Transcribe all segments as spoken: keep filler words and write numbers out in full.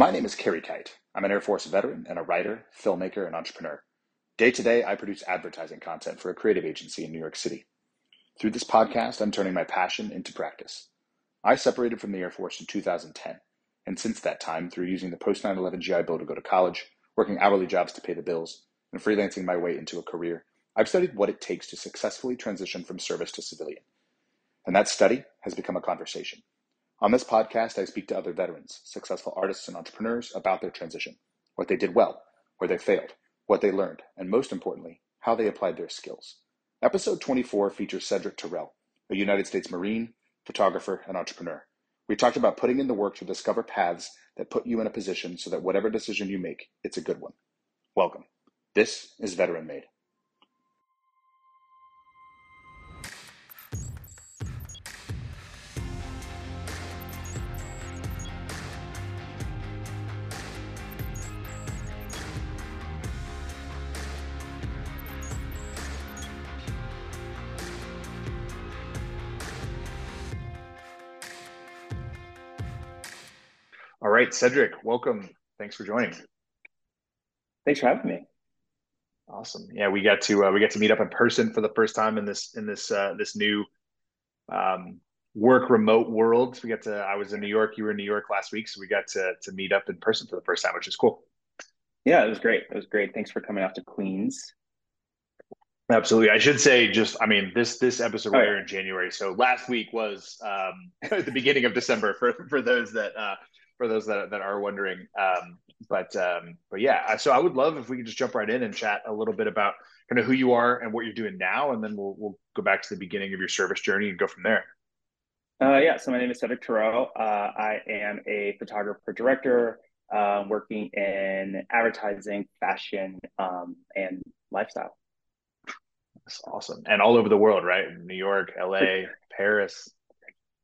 My name is Kerry Kite. I'm an Air Force veteran and a writer, filmmaker, and entrepreneur. Day to day, I produce advertising content for a creative agency in New York City. Through this podcast, I'm turning my passion into practice. I separated from the Air Force in two thousand ten, and since that time, through using the Post nine eleven G I Bill to go to college, working hourly jobs to pay the bills, and freelancing my way into a career, I've studied what it takes to successfully transition from service to civilian. And that study has become a conversation. On this podcast, I speak to other veterans, successful artists, and entrepreneurs about their transition, what they did well, where they failed, what they learned, and most importantly, how they applied their skills. Episode twenty-four features Cedric Terrell, a United States Marine, photographer, and entrepreneur. We talked about putting in the work to discover paths that put you in a position so that whatever decision you make, it's a good one. Welcome. This is Veteran Made. All right, Cedric, welcome. Thanks for joining. Thanks for having me. Awesome. Yeah, we got to uh, we got to meet up in person for the first time in this in this uh, this new um, work remote world. We got to. I was in New York. You were in New York last week, so we got to to meet up in person for the first time, which is cool. Yeah, it was great. It was great. Thanks for coming out to Queens. Absolutely. I should say just, I mean, this this episode we're oh, yeah. in January, so last week was um, the beginning of December for for those that. Uh, For those that, that are wondering, um, but um, but yeah, so I would love if we could just jump right in and chat a little bit about kind of who you are and what you're doing now, and then we'll we'll go back to the beginning of your service journey and go from there. Uh, yeah, so my name is Cedric Terrell. Uh, I am a photographer director uh, working in advertising, fashion, um, and lifestyle. That's awesome, and all over the world, right? New York, L A, Paris.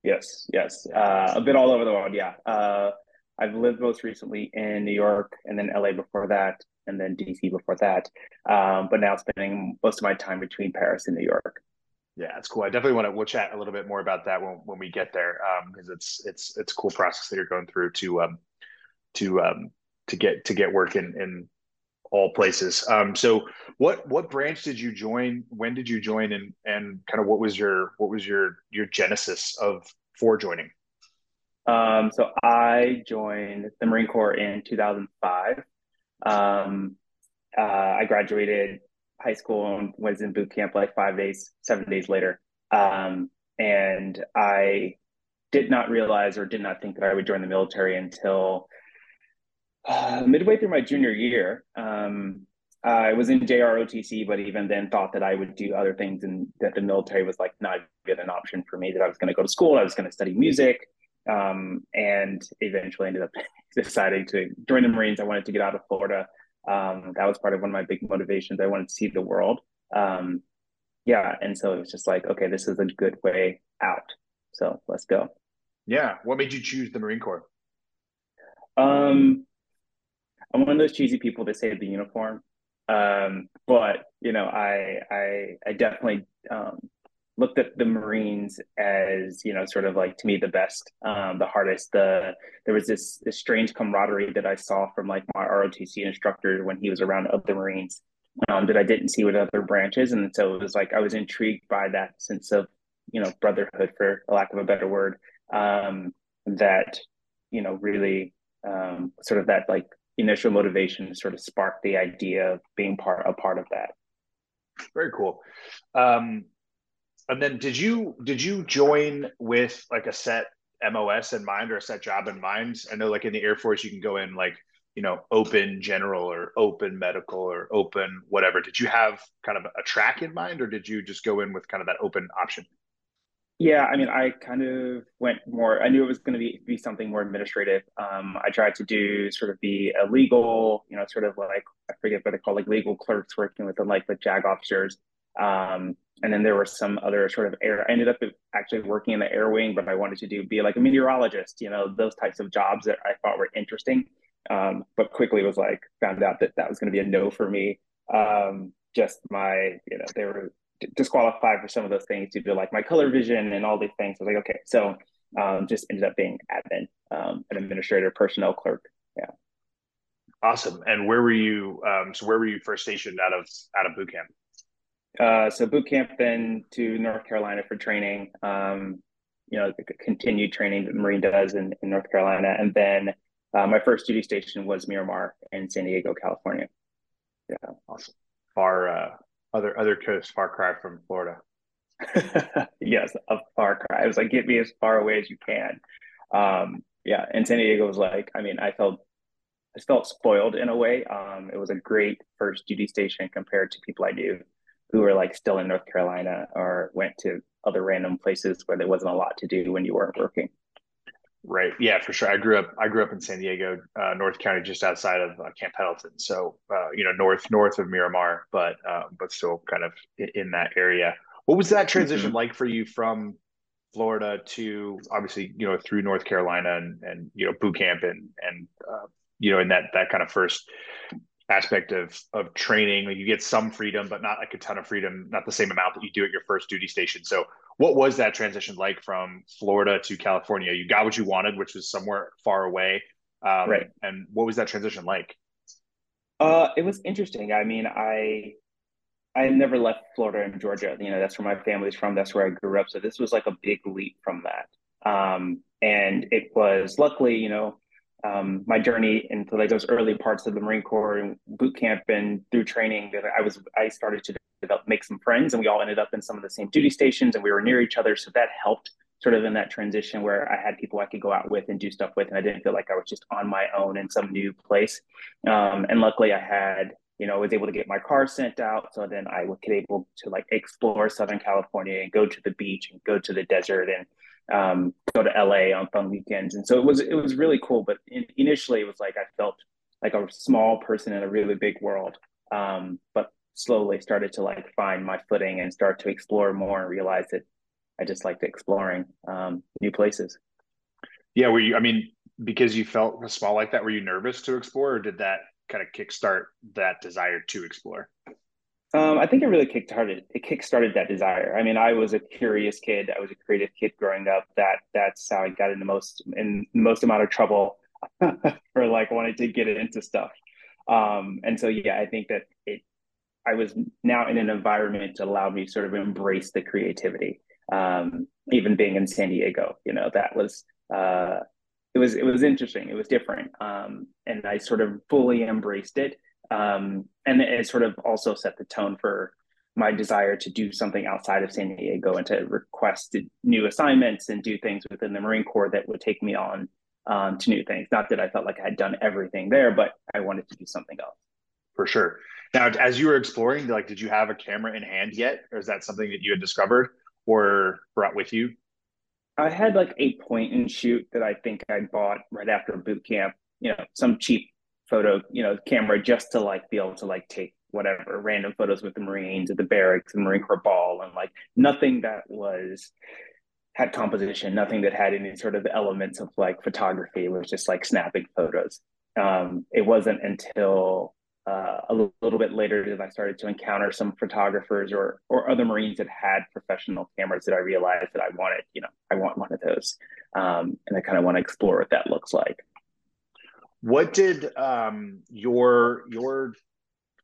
Yes, yes, uh, a bit all over the world. Yeah. Uh, I've lived most recently in New York and then L A before that, and then D C before that. Um, but now spending most of my time between Paris and New York. Yeah, that's cool. I definitely want to, we'll chat a little bit more about that when, when we get there. Um, cause it's, it's, it's a cool process that you're going through to, um, to, um, to get, to get work in, in all places. Um, so what, what branch did you join? When did you join? And, and kind of what was your, what was your, your genesis of, for joining? Um, so I joined the Marine Corps in two thousand five. Um, uh, I graduated high school and was in boot camp like five days, seven days later. Um, and I did not realize or did not think that I would join the military until uh, midway through my junior year. Um, I was in J R O T C, but even then thought that I would do other things and that the military was like not even an option for me, that I was going to go to school, I was going to study music. Um, and eventually ended up deciding to join the Marines. I wanted to get out of Florida. Um, that was part of one of my big motivations. I wanted to see the world. Um, yeah. And so it was just like, okay, this is a good way out. So let's go. Yeah. What made you choose the Marine Corps? Um, I'm one of those cheesy people that say the uniform. Um, but you know, I, I, I definitely, um, looked at the Marines as, you know, sort of like, to me, the best, um, the hardest. The there was this, this strange camaraderie that I saw from like my R O T C instructor when he was around other Marines um, that I didn't see with other branches. And so it was like, I was intrigued by that sense of, you know, brotherhood, for lack of a better word, um, that, you know, really um, sort of that like initial motivation sort of sparked the idea of being part a part of that. Very cool. Um... And then did you did you join with like a set M O S in mind or a set job in mind? I know like in the Air Force, you can go in like, you know, open general or open medical or open whatever. Did you have kind of a track in mind, or did you just go in with kind of that open option? Yeah, I mean, I kind of went more, I knew it was going to be, be something more administrative. Um, I tried to do sort of the legal, you know, sort of like, I forget what they call, like legal clerks working with them, like the JAG officers. Um, and then there were some other sort of air, I ended up actually working in the air wing, but I wanted to do, be like a meteorologist, you know, those types of jobs that I thought were interesting. Um, but quickly was like, found out that that was going to be a no for me. Um, just my, you know, they were disqualified for some of those things due to like my color vision and all these things. I was like, okay, so, um, just ended up being admin, um, an administrator, personnel clerk. Yeah. Awesome. And where were you? Um, so where were you first stationed out of out of boot camp? Uh, so boot camp, then to North Carolina for training. Um, you know, continued training that Marine does in, in North Carolina, and then uh, my first duty station was Miramar in San Diego, California. Yeah, awesome. Far uh, other other coast, far cry from Florida. Yes, a far cry. I was like, get me as far away as you can. Um, yeah, and San Diego was like, I mean, I felt. I felt spoiled in a way. Um, it was a great first duty station compared to people I knew who were like still in North Carolina or went to other random places where there wasn't a lot to do when you weren't working. Right. Yeah, for sure. I grew up, I grew up in San Diego, uh, North County, just outside of uh, Camp Pendleton. So, uh, you know, north, north of Miramar, but, uh, but still kind of in that area. What was that transition like for you from Florida to obviously, you know, through North Carolina and, and, you know, boot camp and, and, uh, you know, in that, that kind of first aspect of, of training, like you get some freedom, but not like a ton of freedom, not the same amount that you do at your first duty station. So what was that transition like from Florida to California? You got what you wanted, which was somewhere far away. Um, right. And what was that transition like? Uh, it was interesting. I mean, I, I never left Florida and Georgia, you know, that's where my family's from. That's where I grew up. So this was like a big leap from that. Um, and it was luckily, you know, Um, my journey into like those early parts of the Marine Corps and boot camp and through training that I was, I started to develop, make some friends, and we all ended up in some of the same duty stations and we were near each other. So that helped sort of in that transition where I had people I could go out with and do stuff with. And I didn't feel like I was just on my own in some new place. Um, and luckily I had, you know, I was able to get my car sent out. So then I was able to like explore Southern California and go to the beach and go to the desert and um, go to L A on fun weekends. And so it was, it was really cool. But in, initially it was like, I felt like a small person in a really big world. Um, but slowly started to like find my footing and start to explore more and realize that I just liked exploring, um, new places. Yeah. Were you, I mean, because you felt small like that, were you nervous to explore, or did that kind of kickstart that desire to explore? Um, I think it really kickstarted. It kickstarted that desire. I mean, I was a curious kid. I was a creative kid growing up. That that's how I got into most in most amount of trouble for like wanting to get into stuff. Um, and so, yeah, I think that it. I was now in an environment that allowed me to sort of embrace the creativity. Um, even being in San Diego, you know, that was uh, it was it was interesting. It was different, um, and I sort of fully embraced it. Um, and it sort of also set the tone for my desire to do something outside of San Diego and to request new assignments and do things within the Marine Corps that would take me on um, to new things. Not that I felt like I had done everything there, but I wanted to do something else. For sure. Now, as you were exploring, like, did you have a camera in hand yet? Or is that something that you had discovered or brought with you? I had like a point and shoot that I think I bought right after boot camp, you know, some cheap photo, you know, camera just to like be able to like take whatever random photos with the Marines at the barracks and Marine Corps ball, and like nothing that was had composition, nothing that had any sort of elements of like photography. It was just like snapping photos. Um, it wasn't until uh, a l- little bit later that I started to encounter some photographers or or other Marines that had professional cameras that I realized that I wanted, you know, I want one of those, um, and I kind of want to explore what that looks like. What did um, your your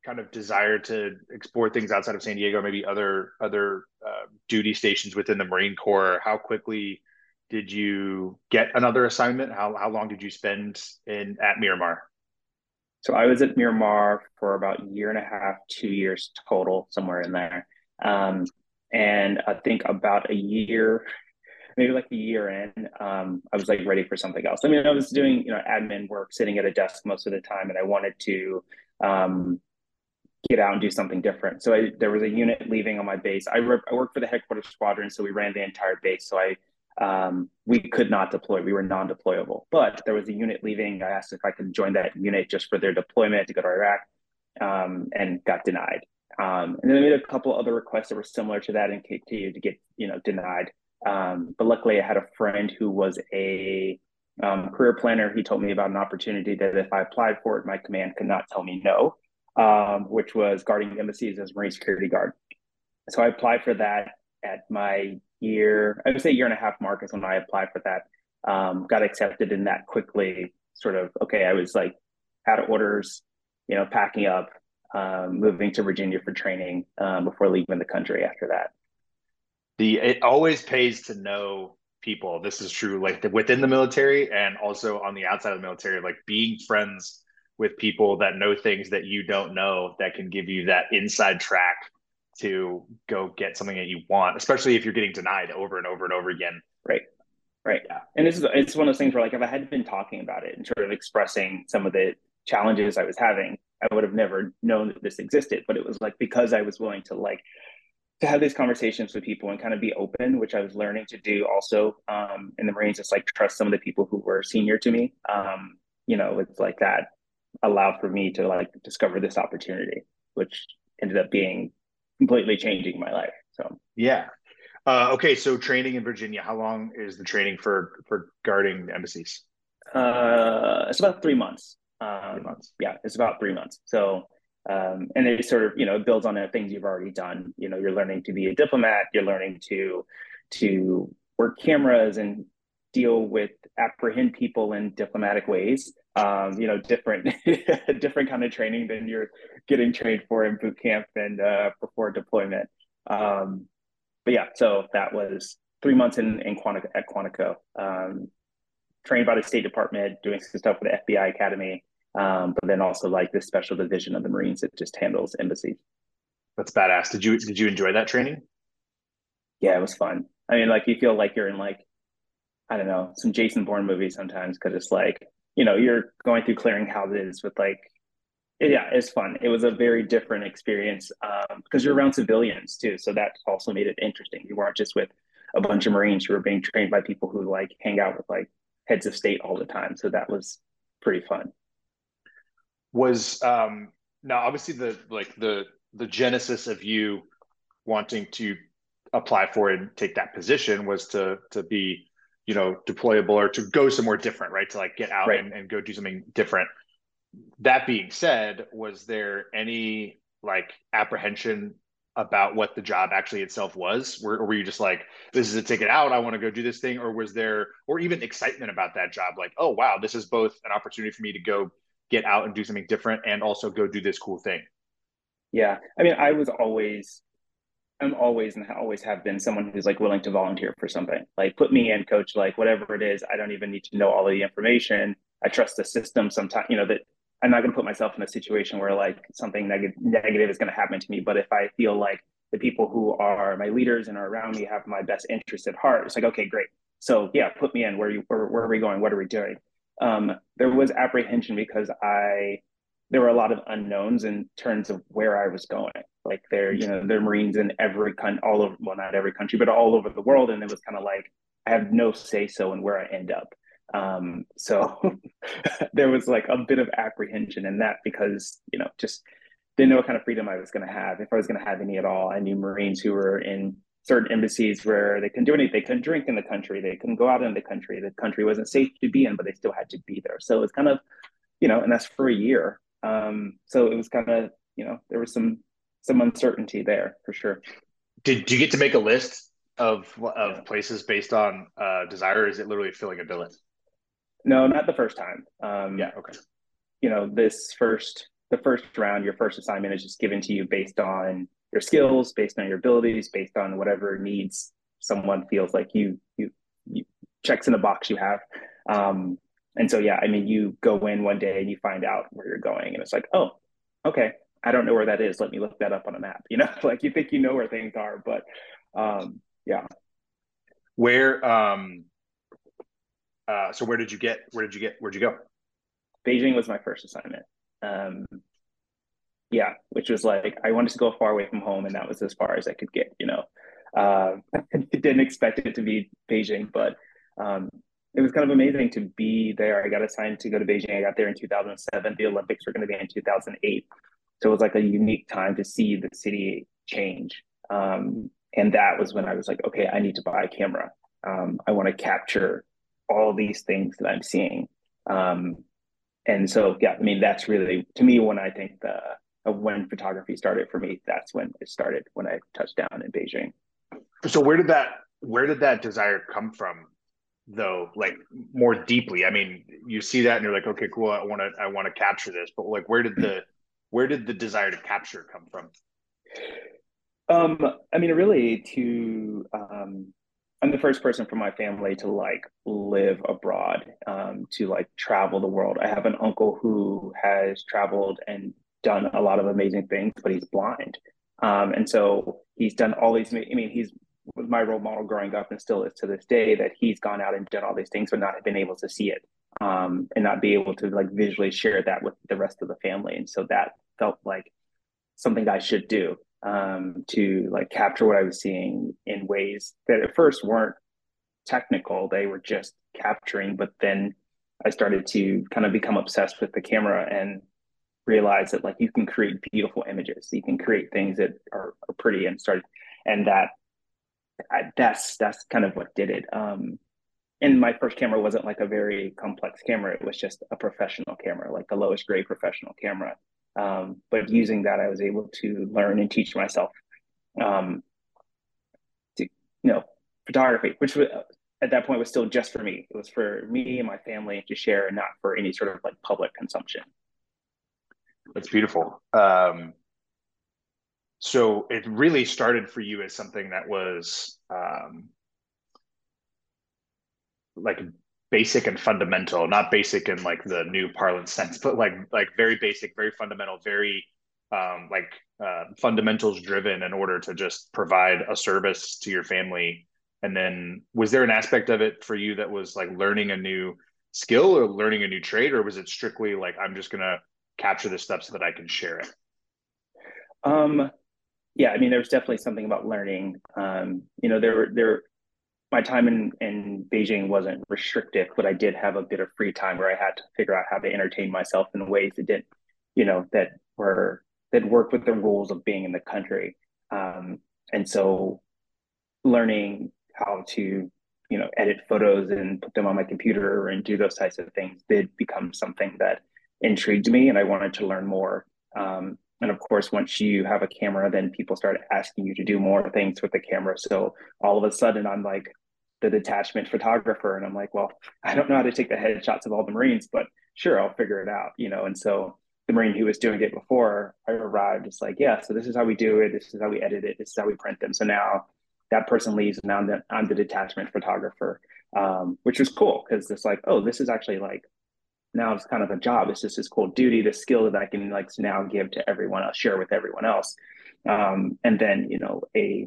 kind of desire to explore things outside of San Diego, maybe other other uh, duty stations within the Marine Corps? How quickly did you get another assignment? How how long did you spend in at Miramar? So I was at Miramar for about a year and a half, two years total, somewhere in there, um, and I think about a year. Maybe like a year in, um, I was like ready for something else. I mean, I was doing, you know, admin work, sitting at a desk most of the time, and I wanted to um, get out and do something different. So I, there was a unit leaving on my base. I, re- I worked for the headquarters squadron, so we ran the entire base. So I um, we could not deploy. We were non-deployable. But there was a unit leaving. I asked if I could join that unit just for their deployment to go to Iraq, um, and got denied. Um, and then I made a couple other requests that were similar to that and continued to get, you know, denied. Um, but luckily I had a friend who was a um, career planner. He told me about an opportunity that if I applied for it, my command could not tell me no, um, which was guarding embassies as Marine security guard. So I applied for that at my year, I would say year and a half mark is when I applied for that, um, got accepted in that quickly, sort of, okay, I was like out of orders, you know, packing up, um, moving to Virginia for training um, before leaving the country after that. The it always pays to know people. This is true, like the, within the military and also on the outside of the military, like being friends with people that know things that you don't know that can give you that inside track to go get something that you want, especially if you're getting denied over and over and over again. Right. Right. Yeah. And this is, it's one of those things where, like, if I hadn't been talking about it and sort of expressing some of the challenges I was having, I would have never known that this existed. But it was like, because I was willing to like, to have these conversations with people and kind of be open, which I was learning to do also um, in the Marines, just like trust some of the people who were senior to me. Um, you know, it's like that allowed for me to like discover this opportunity, which ended up being completely changing my life. So, yeah. Uh, okay. So training in Virginia, how long is the training for, for guarding the embassies? Uh, it's about three months. Um, three months. Yeah. It's about three months. So, um, and it sort of, you know, it builds on the things you've already done. You know, you're learning to be a diplomat, you're learning to, to work cameras and deal with, apprehend people in diplomatic ways. Um, you know, different, different kind of training than you're getting trained for in boot camp and uh, before deployment. Um, but yeah, so that was three months in, in Quantico, at Quantico, um, trained by the State Department, doing some stuff with the F B I Academy, um, but then also like this special division of the Marines that just handles embassies. That's badass. Did you did you enjoy that training? Yeah, it was fun. I mean, like you feel like you're in like, I don't know, some Jason Bourne movie sometimes, because it's like, you know, you're going through clearing houses with like, yeah, it's fun. It was a very different experience because um, you're around civilians too. So that also made it interesting. You weren't just with a bunch of Marines who were being trained by people who like hang out with like heads of state all the time. So that was pretty fun. Was um, now obviously the, like the, the genesis of you wanting to apply for and take that position was to, to be, you know, deployable or to go somewhere different, right? To like get out right. and, and go do something different. That being said, was there any like apprehension about what the job actually itself was? Were, or were you just like, this is a ticket out, I want to go do this thing? Or was there, or even excitement about that job? Like, oh, wow, this is both an opportunity for me to go get out and do something different and also go do this cool thing. Yeah. I mean, I was always, I'm always and always have been someone who's like willing to volunteer for something. Like put me in, coach, like whatever it is, I don't even need to know all of the information. I trust the system sometimes, you know, that I'm not going to put myself in a situation where like something neg- negative is going to happen to me. But if I feel like the people who are my leaders and are around me have my best interest at heart, it's like, okay, great. So yeah, put me in. Where are you, where, where are we going? What are we doing? Um, there was apprehension because I, there were a lot of unknowns in terms of where I was going. Like there, you know, there are Marines in every country, all over, well, not every country, but all over the world. And it was kind of like, I have no say so in where I end up. Um, so there was like a bit of apprehension in that because, you know, just didn't know what kind of freedom I was going to have, if I was going to have any at all. I knew Marines who were in certain embassies where they couldn't do anything. They couldn't drink in the country. They couldn't go out in the country. The country wasn't safe to be in, but they still had to be there. So it's kind of, you know, and that's for a year. Um, so it was kind of, you know, there was some, some uncertainty there for sure. Did, did you get to make a list of, of yeah. places based on uh, desire? Or is it literally filling a billet? No, not the first time. Um, yeah. Okay. You know, this first, the first round, your first assignment is just given to you based on your skills, based on your abilities, based on whatever needs someone feels like you, you, you checks in the box you have. Um, and so, yeah, I mean, you go in one day and you find out where you're going and it's like, oh, okay, I don't know where that is. Let me look that up on a map. You know, like you think you know where things are, but um, yeah. Where, um, Uh, so where did you get, where did you get, where'd you go? Beijing was my first assignment. Um, yeah, which was like, I wanted to go far away from home and that was as far as I could get, you know. Uh, I didn't expect it to be Beijing, but um, it was kind of amazing to be there. I got assigned to go to Beijing. I got there in two thousand seven. The Olympics were going to be in two thousand eight. So it was like a unique time to see the city change. Um, and that was when I was like, okay, I need to buy a camera. Um, I want to capture all these things that I'm seeing. Um, and so, yeah, I mean, that's really, to me, when I think the of when photography started for me, that's when it started, when I touched down in Beijing. So where did that, where did that desire come from? though, like more deeply? I mean, you see that and you're like, okay, cool, I want to, I want to capture this, but like, where did the, where did the desire to capture come from? Um, I mean, really to, um, I'm the first person from my family to like live abroad, um, to like travel the world. I have an uncle who has traveled and done a lot of amazing things, but he's blind. Um, and so he's done all these, I mean, he's my role model growing up and still is to this day, that he's gone out and done all these things but not have been able to see it, um, and not be able to like visually share that with the rest of the family. And so that felt like something I should do, um, to like capture what I was seeing in ways that at first weren't technical. They were just capturing, but then I started to kind of become obsessed with the camera and realize that like you can create beautiful images, you can create things that are, are pretty, and started, and that I, that's that's kind of what did it. Um, and my first camera wasn't like a very complex camera. It was just a professional camera, like the lowest grade professional camera. Um, but using that, I was able to learn and teach myself, um, to, you know, photography, which was, at that point was still just for me. It was for me and my family to share, and not for any sort of like public consumption. That's beautiful. Um, so it really started for you as something that was, um, like basic and fundamental, not basic in like the new parlance sense, but like, like very basic, very fundamental, very, um, like, uh, fundamentals driven in order to just provide a service to your family. And then was there an aspect of it for you that was like learning a new skill or learning a new trade, or was it strictly like, I'm just going to capture this stuff so that I can share it? Um, yeah, I mean, there's definitely something about learning. Um, you know, there, there, my time in, in Beijing wasn't restrictive, but I did have a bit of free time where I had to figure out how to entertain myself in ways that didn't, you know, that were, that worked with the rules of being in the country. Um, and so learning how to, you know, edit photos and put them on my computer and do those types of things did become something that intrigued me, and I wanted to learn more. Um, and of course, once you have a camera, then people start asking you to do more things with the camera. So all of a sudden I'm like the detachment photographer, and I'm like, well, I don't know how to take the headshots of all the Marines, but sure, I'll figure it out, you know? And so the Marine who was doing it before I arrived, it's like, yeah, so this is how we do it. This is how we edit it. This is how we print them. So now that person leaves, and now I'm the, I'm the detachment photographer, um, which was cool. 'Cause it's like, oh, this is actually like, now it's kind of a job. It's just this cool duty, this skill that I can like now give to everyone else, share with everyone else. Um, and then, you know, a,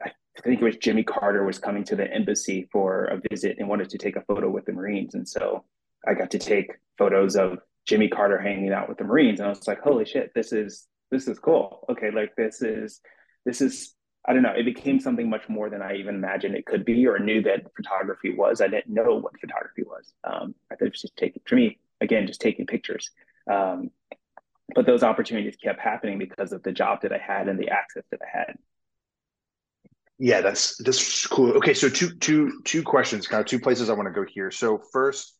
I think it was Jimmy Carter was coming to the embassy for a visit and wanted to take a photo with the Marines. And so I got to take photos of Jimmy Carter hanging out with the Marines. And I was like, holy shit, this is, this is cool. Okay. Like this is, this is, I don't know. It became something much more than I even imagined it could be, or knew that photography was. I didn't know what photography was. Um, I thought it was just taking, for me, again, just taking pictures. Um, but those opportunities kept happening because of the job that I had and the access that I had. Yeah, that's that's cool. Okay, so two two two questions, kind of two places I want to go here. So first,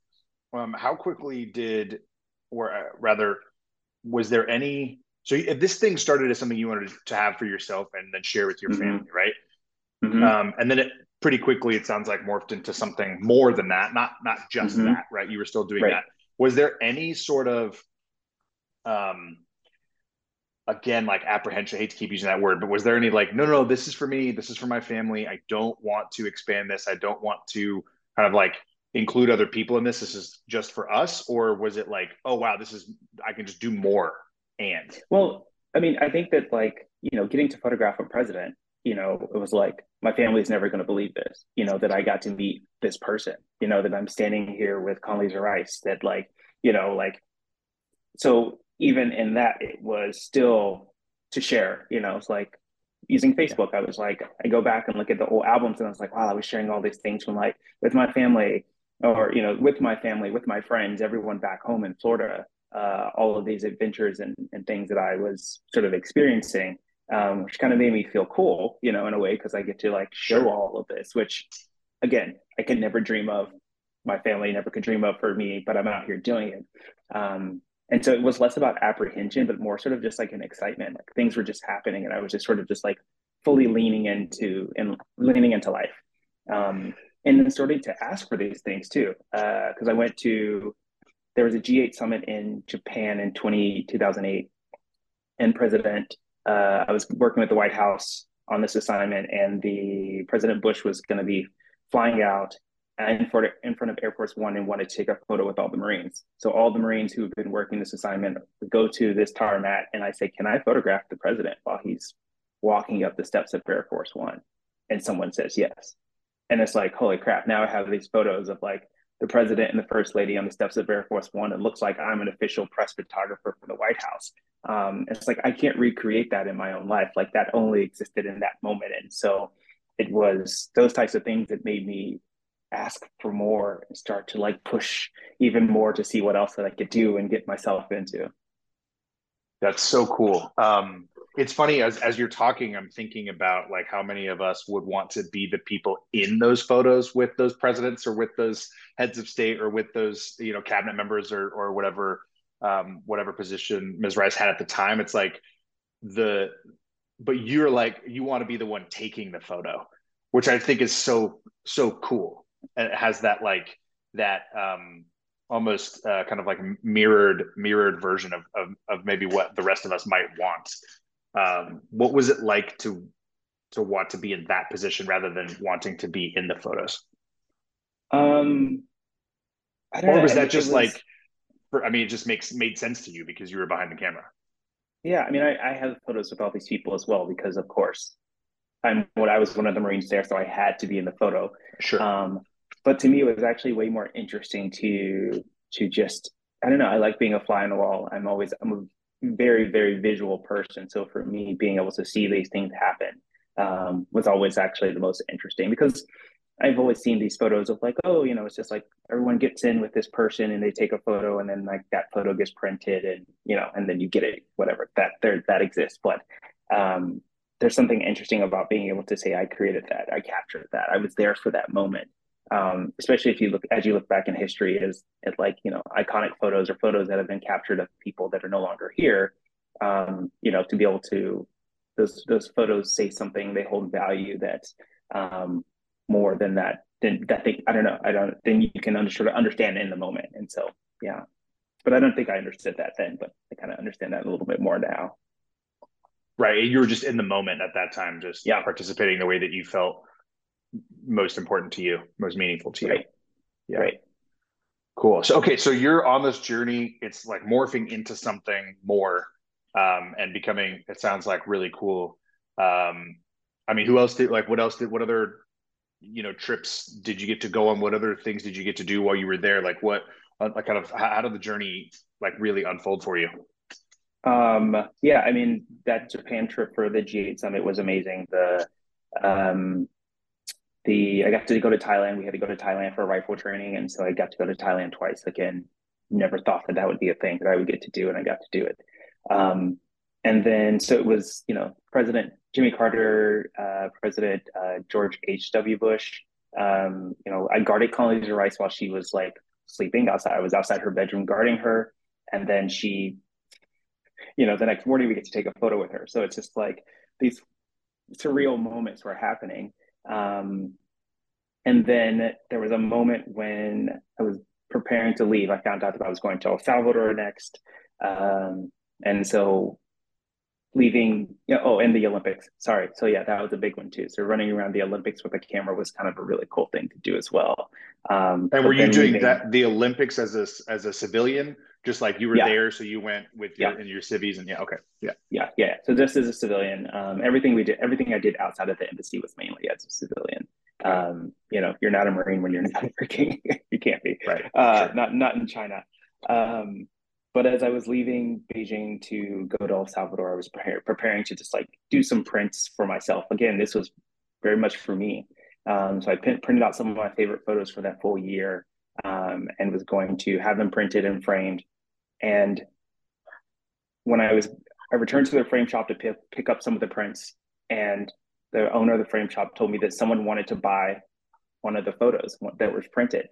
um, how quickly did, or uh, rather, was there any? So if this thing started as something you wanted to have for yourself and then share with your mm-hmm. family, right? Mm-hmm. Um, and then it pretty quickly, it sounds like, morphed into something more than that, not not just mm-hmm. that, right? You were still doing right. that. Was there any sort of, um, again, like apprehension, I hate to keep using that word, but was there any like, no, no, this is for me, this is for my family, I don't want to expand this, I don't want to kind of like include other people in this, this is just for us? Or was it like, oh, wow, this is, I can just do more? And well, I mean, I think that like, you know, getting to photograph a president, you know, it was like, my family's never going to believe this, you know, that I got to meet this person, you know, that I'm standing here with Condoleezza Rice, that like, you know, like, so even in that, it was still to share, you know, it's like using Facebook. I was like, I go back and look at the old albums and I was like, wow, I was sharing all these things from like with my family or, you know, with my family, with my friends, everyone back home in Florida. Uh, all of these adventures and, and things that I was sort of experiencing, um, which kind of made me feel cool, you know, in a way, because I get to like show all of this, which again, I could never dream of, my family never could dream of for me, but I'm out here doing it. Um, and so it was less about apprehension, but more sort of just like an excitement, like things were just happening. And I was just sort of just like fully leaning into and leaning into life. Um, and then started to ask for these things too. Uh, Cause I went to, there was a G eight summit in Japan in two thousand eight, and President, uh, I was working with the White House on this assignment, and the President Bush was going to be flying out in front, of, in front of Air Force One and wanted to take a photo with all the Marines. So all the Marines who have been working this assignment go to this tarmac, and I say, can I photograph the president while he's walking up the steps of Air Force One? And someone says yes. And it's like, holy crap, now I have these photos of like the president and the first lady on the steps of Air Force One. It looks like I'm an official press photographer for the White House. Um, it's like, I can't recreate that in my own life. Like that only existed in that moment. And so it was those types of things that made me ask for more and start to like push even more to see what else that I could do and get myself into. That's so cool. Um, it's funny, as as you're talking, I'm thinking about like how many of us would want to be the people in those photos with those presidents or with those heads of state or with those, you know, cabinet members or or whatever um, whatever position Miz Rice had at the time. It's like the, but you're like, you want to be the one taking the photo, which I think is so, so cool. And it has that like, that um, almost uh, kind of like mirrored, mirrored version of, of, of maybe what the rest of us might want. Um, what was it like to, to want to be in that position rather than wanting to be in the photos? Um, I don't or was know. that just was... like, for, I mean, it just makes, made sense to you because you were behind the camera. Yeah. I mean, I, I have photos with all these people as well, because of course I'm what I was one of the Marines there, so I had to be in the photo. Sure. Um, but to me, it was actually way more interesting to, to just, I don't know. I like being a fly on the wall. I'm always, I'm a very, very visual person. So for me, being able to see these things happen um, was always actually the most interesting, because I've always seen these photos of like, oh, you know, it's just like everyone gets in with this person and they take a photo, and then like that photo gets printed and, you know, and then you get it, whatever that there, that exists. But um, there's something interesting about being able to say, I created that, I captured that, I was there for that moment. Um, especially if you look, as you look back in history, is at like, you know, iconic photos or photos that have been captured of people that are no longer here, um, you know, to be able to, those, those photos say something, they hold value that um, more than that, than that thing, I don't know, I don't, then you can under, sort of understand in the moment. And so, yeah, but I don't think I understood that then, but I kind of understand that a little bit more now. Right. You were just in the moment at that time, just yeah. participating the way that you felt most important to you, most meaningful to you. Right. Yeah. Right. Cool. So, okay. So you're on this journey. It's like morphing into something more, um, and becoming, it sounds like really cool. Um, I mean, who else did like, what else did, what other, you know, trips did you get to go on? What other things did you get to do while you were there? Like what, like kind of, how, how did the journey like really unfold for you? Um, yeah, I mean, that Japan trip for the G eight summit was amazing. The, um, The, I got to go to Thailand. We had to go to Thailand for rifle training. And so I got to go to Thailand twice. Again, never thought that that would be a thing that I would get to do. And I got to do it. Um, and then, so it was, you know, President Jimmy Carter, uh, President uh, George H. W. Bush. Um, you know, I guarded Condoleezza Rice while she was like sleeping outside. I was outside her bedroom guarding her. And then she, you know, the next morning we get to take a photo with her. So it's just like these surreal moments were happening. Um, and then there was a moment when I was preparing to leave. I found out that I was going to El Salvador next. Um, and so leaving, you know, oh, and the Olympics, sorry. So yeah, that was a big one too. So running around the Olympics with a camera was kind of a really cool thing to do as well. Um, and were you doing leaving, that, the Olympics as a, as a civilian, just like you were yeah. there. So you went with your, yeah. and your civvies and yeah. Okay. Yeah. Yeah. Yeah. So just as a civilian, um, everything we did, everything I did outside of the embassy was mainly as a civilian. Um, you know, you're not a Marine when you're not working, you can't be, right. Uh, sure. not, not in China. Um, But as I was leaving Beijing to go to El Salvador, I was pre- preparing to just like do some prints for myself. Again, this was very much for me. Um, so I pin- printed out some of my favorite photos for that full year um, and was going to have them printed and framed. And when I was, I returned to the frame shop to p- pick up some of the prints, and the owner of the frame shop told me that someone wanted to buy one of the photos that was printed.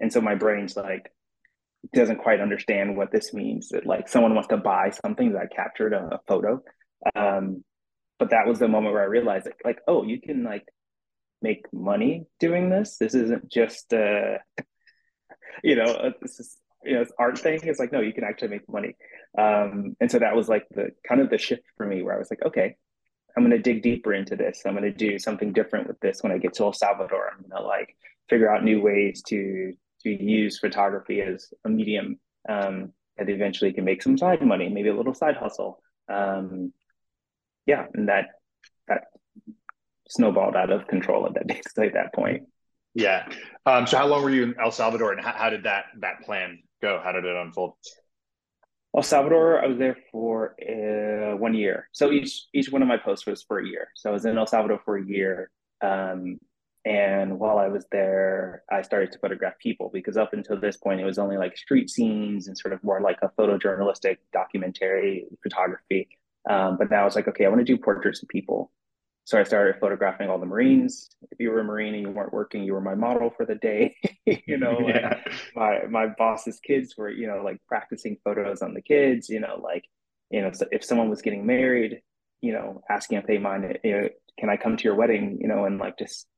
And so my brain's like, doesn't quite understand what this means, that like someone wants to buy something that I captured a, a photo. Um, but that was the moment where I realized that, like, oh, you can like make money doing this. This isn't just a, you know, this is, you know, it's art thing. It's like, no, you can actually make money. Um, and so that was like the kind of the shift for me, where I was like, okay, I'm going to dig deeper into this. I'm going to do something different with this. When I get to El Salvador, I'm going to like figure out new ways to, to use photography as a medium, um, that eventually can make some side money, maybe a little side hustle. Um, yeah. And that, that snowballed out of control at that basically at that point. Yeah. Um, so how long were you in El Salvador, and how, how did that, that plan go? How did it unfold? El Salvador, I was there for uh, one year. So each each one of my posts was for a year. So I was in El Salvador for a year. Um, and while I was there, I started to photograph people, because up until this point, it was only like street scenes and sort of more like a photojournalistic documentary photography. Um, but now it's like, okay, I want to do portraits of people. So I started photographing all the Marines. If you were a Marine and you weren't working, you were my model for the day. You know, like yeah. my my boss's kids were, you know, like practicing photos on the kids. You know, like, you know, so if someone was getting married, you know, asking if they mind, you know, can I come to your wedding? You know, and like just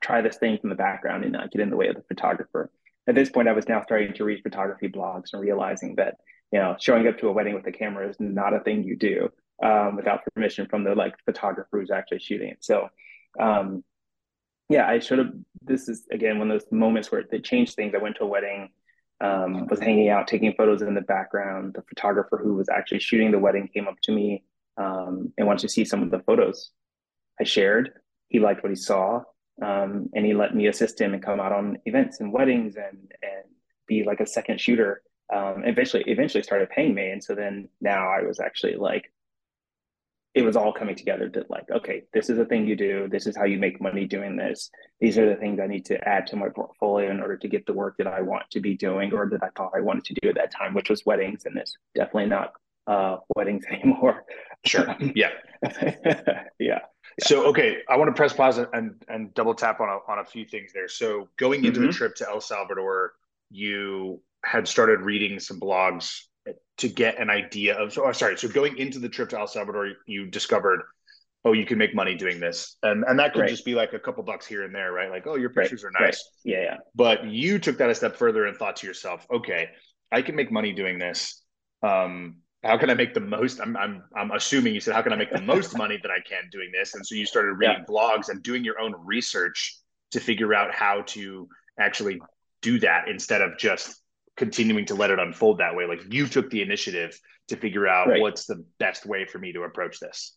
try this thing from the background and not get in the way of the photographer. At this point, I was now starting to read photography blogs and realizing that, you know, showing up to a wedding with a camera is not a thing you do. Um, without permission from the like photographer who's actually shooting it. So, um, yeah, I sort of, this is again, one of those moments where they changed things. I went to a wedding, um, was hanging out, taking photos in the background. The photographer who was actually shooting the wedding came up to me um, and wanted to see some of the photos I shared. He liked what he saw, um, and he let me assist him and come out on events and weddings and and be like a second shooter. Um, eventually, eventually started paying me. And so then now I was actually like, it was all coming together that like, okay, this is a thing you do. This is how you make money doing this. These are the things I need to add to my portfolio in order to get the work that I want to be doing, or that I thought I wanted to do at that time, which was weddings. And it's definitely not uh, weddings anymore. Sure. Yeah. Yeah. So, okay. I want to press pause and, and double tap on a, on a few things there. So going into mm-hmm. the trip to El Salvador, you had started reading some blogs to get an idea of, so oh, sorry. So going into the trip to El Salvador, you discovered, oh, you can make money doing this. And and that could right. just be like a couple bucks here and there, right? Like, oh, your pictures right. are nice. Right. Yeah, yeah. But you took that a step further and thought to yourself, okay, I can make money doing this. Um, how can I make the most, I'm, I'm, I'm assuming you said, how can I make the most money that I can doing this? And so you started reading yeah. blogs and doing your own research to figure out how to actually do that, instead of just continuing to let it unfold that way. Like, you took the initiative to figure out right. what's the best way for me to approach this.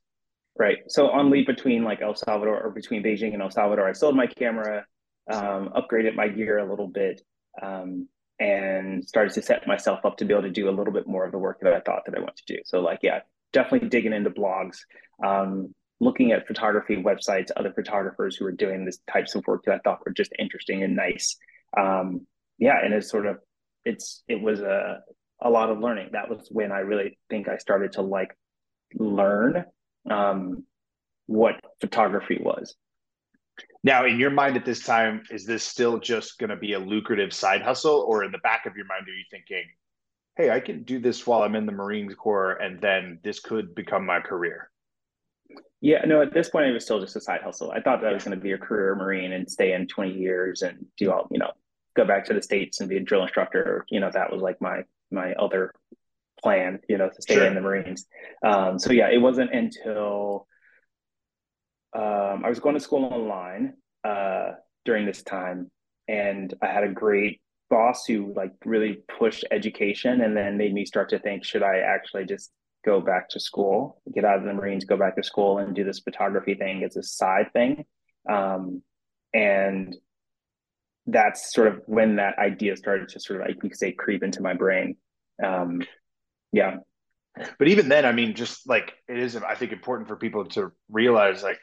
Right. So on leave between like El Salvador, or between Beijing and El Salvador, I sold my camera, um, upgraded my gear a little bit, um, and started to set myself up to be able to do a little bit more of the work that I thought that I want to do. So like, yeah, definitely digging into blogs, um, looking at photography websites, other photographers who are doing this types of work that I thought were just interesting and nice. Um, yeah. And it's sort of, It's it was a, a lot of learning. That was when I really think I started to like learn um, what photography was. Now, in your mind at this time, is this still just going to be a lucrative side hustle? Or in the back of your mind, are you thinking, hey, I can do this while I'm in the Marine Corps, and then this could become my career? Yeah, no, at this point, it was still just a side hustle. I thought that I was going to be a career Marine and stay in twenty years and do all, you know, go back to the States and be a drill instructor. You know, that was like my, my other plan, you know, to stay sure. in the Marines. Um, so yeah, it wasn't until, um, I was going to school online, uh, during this time, and I had a great boss who like really pushed education, and then made me start to think, should I actually just go back to school, get out of the Marines, go back to school and do this photography thing as a side thing. Um, and that's sort of when that idea started to sort of, like you could say, creep into my brain. Um, yeah. But even then, I mean, just like, it is, I think, important for people to realize, like,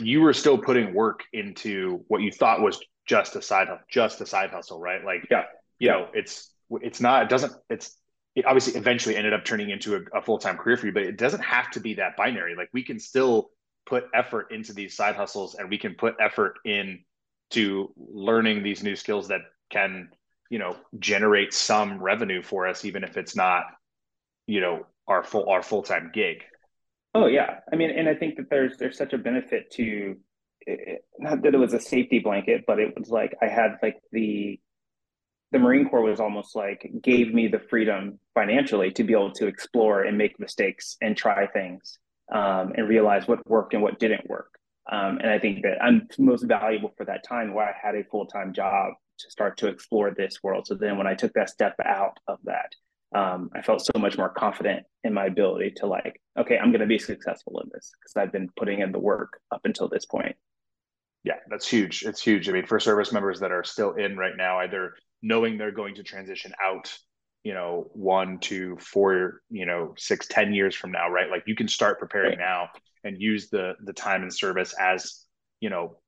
you were still putting work into what you thought was just a side, just a side hustle, right? Like, yeah, you know, it's, it's not, it doesn't, it's, it obviously eventually ended up turning into a, a full-time career for you, but it doesn't have to be that binary. Like, we can still put effort into these side hustles, and we can put effort in to learning these new skills that can, you know, generate some revenue for us, even if it's not, you know, our full, our full-time gig. Oh yeah. I mean, and I think that there's, there's such a benefit to it, not that it was a safety blanket, but it was like I had like the the Marine Corps was almost like gave me the freedom financially to be able to explore and make mistakes and try things um, and realize what worked and what didn't work. Um, and I think that I'm most valuable for that time where I had a full-time job to start to explore this world. So then when I took that step out of that, um, I felt so much more confident in my ability to like, okay, I'm going to be successful in this because I've been putting in the work up until this point. Yeah, that's huge. It's huge. I mean, for service members that are still in right now, either knowing they're going to transition out, you know, one, two, four, you know, six, ten years from now, right? Like you can start preparing right now and use the the time in service as, you know,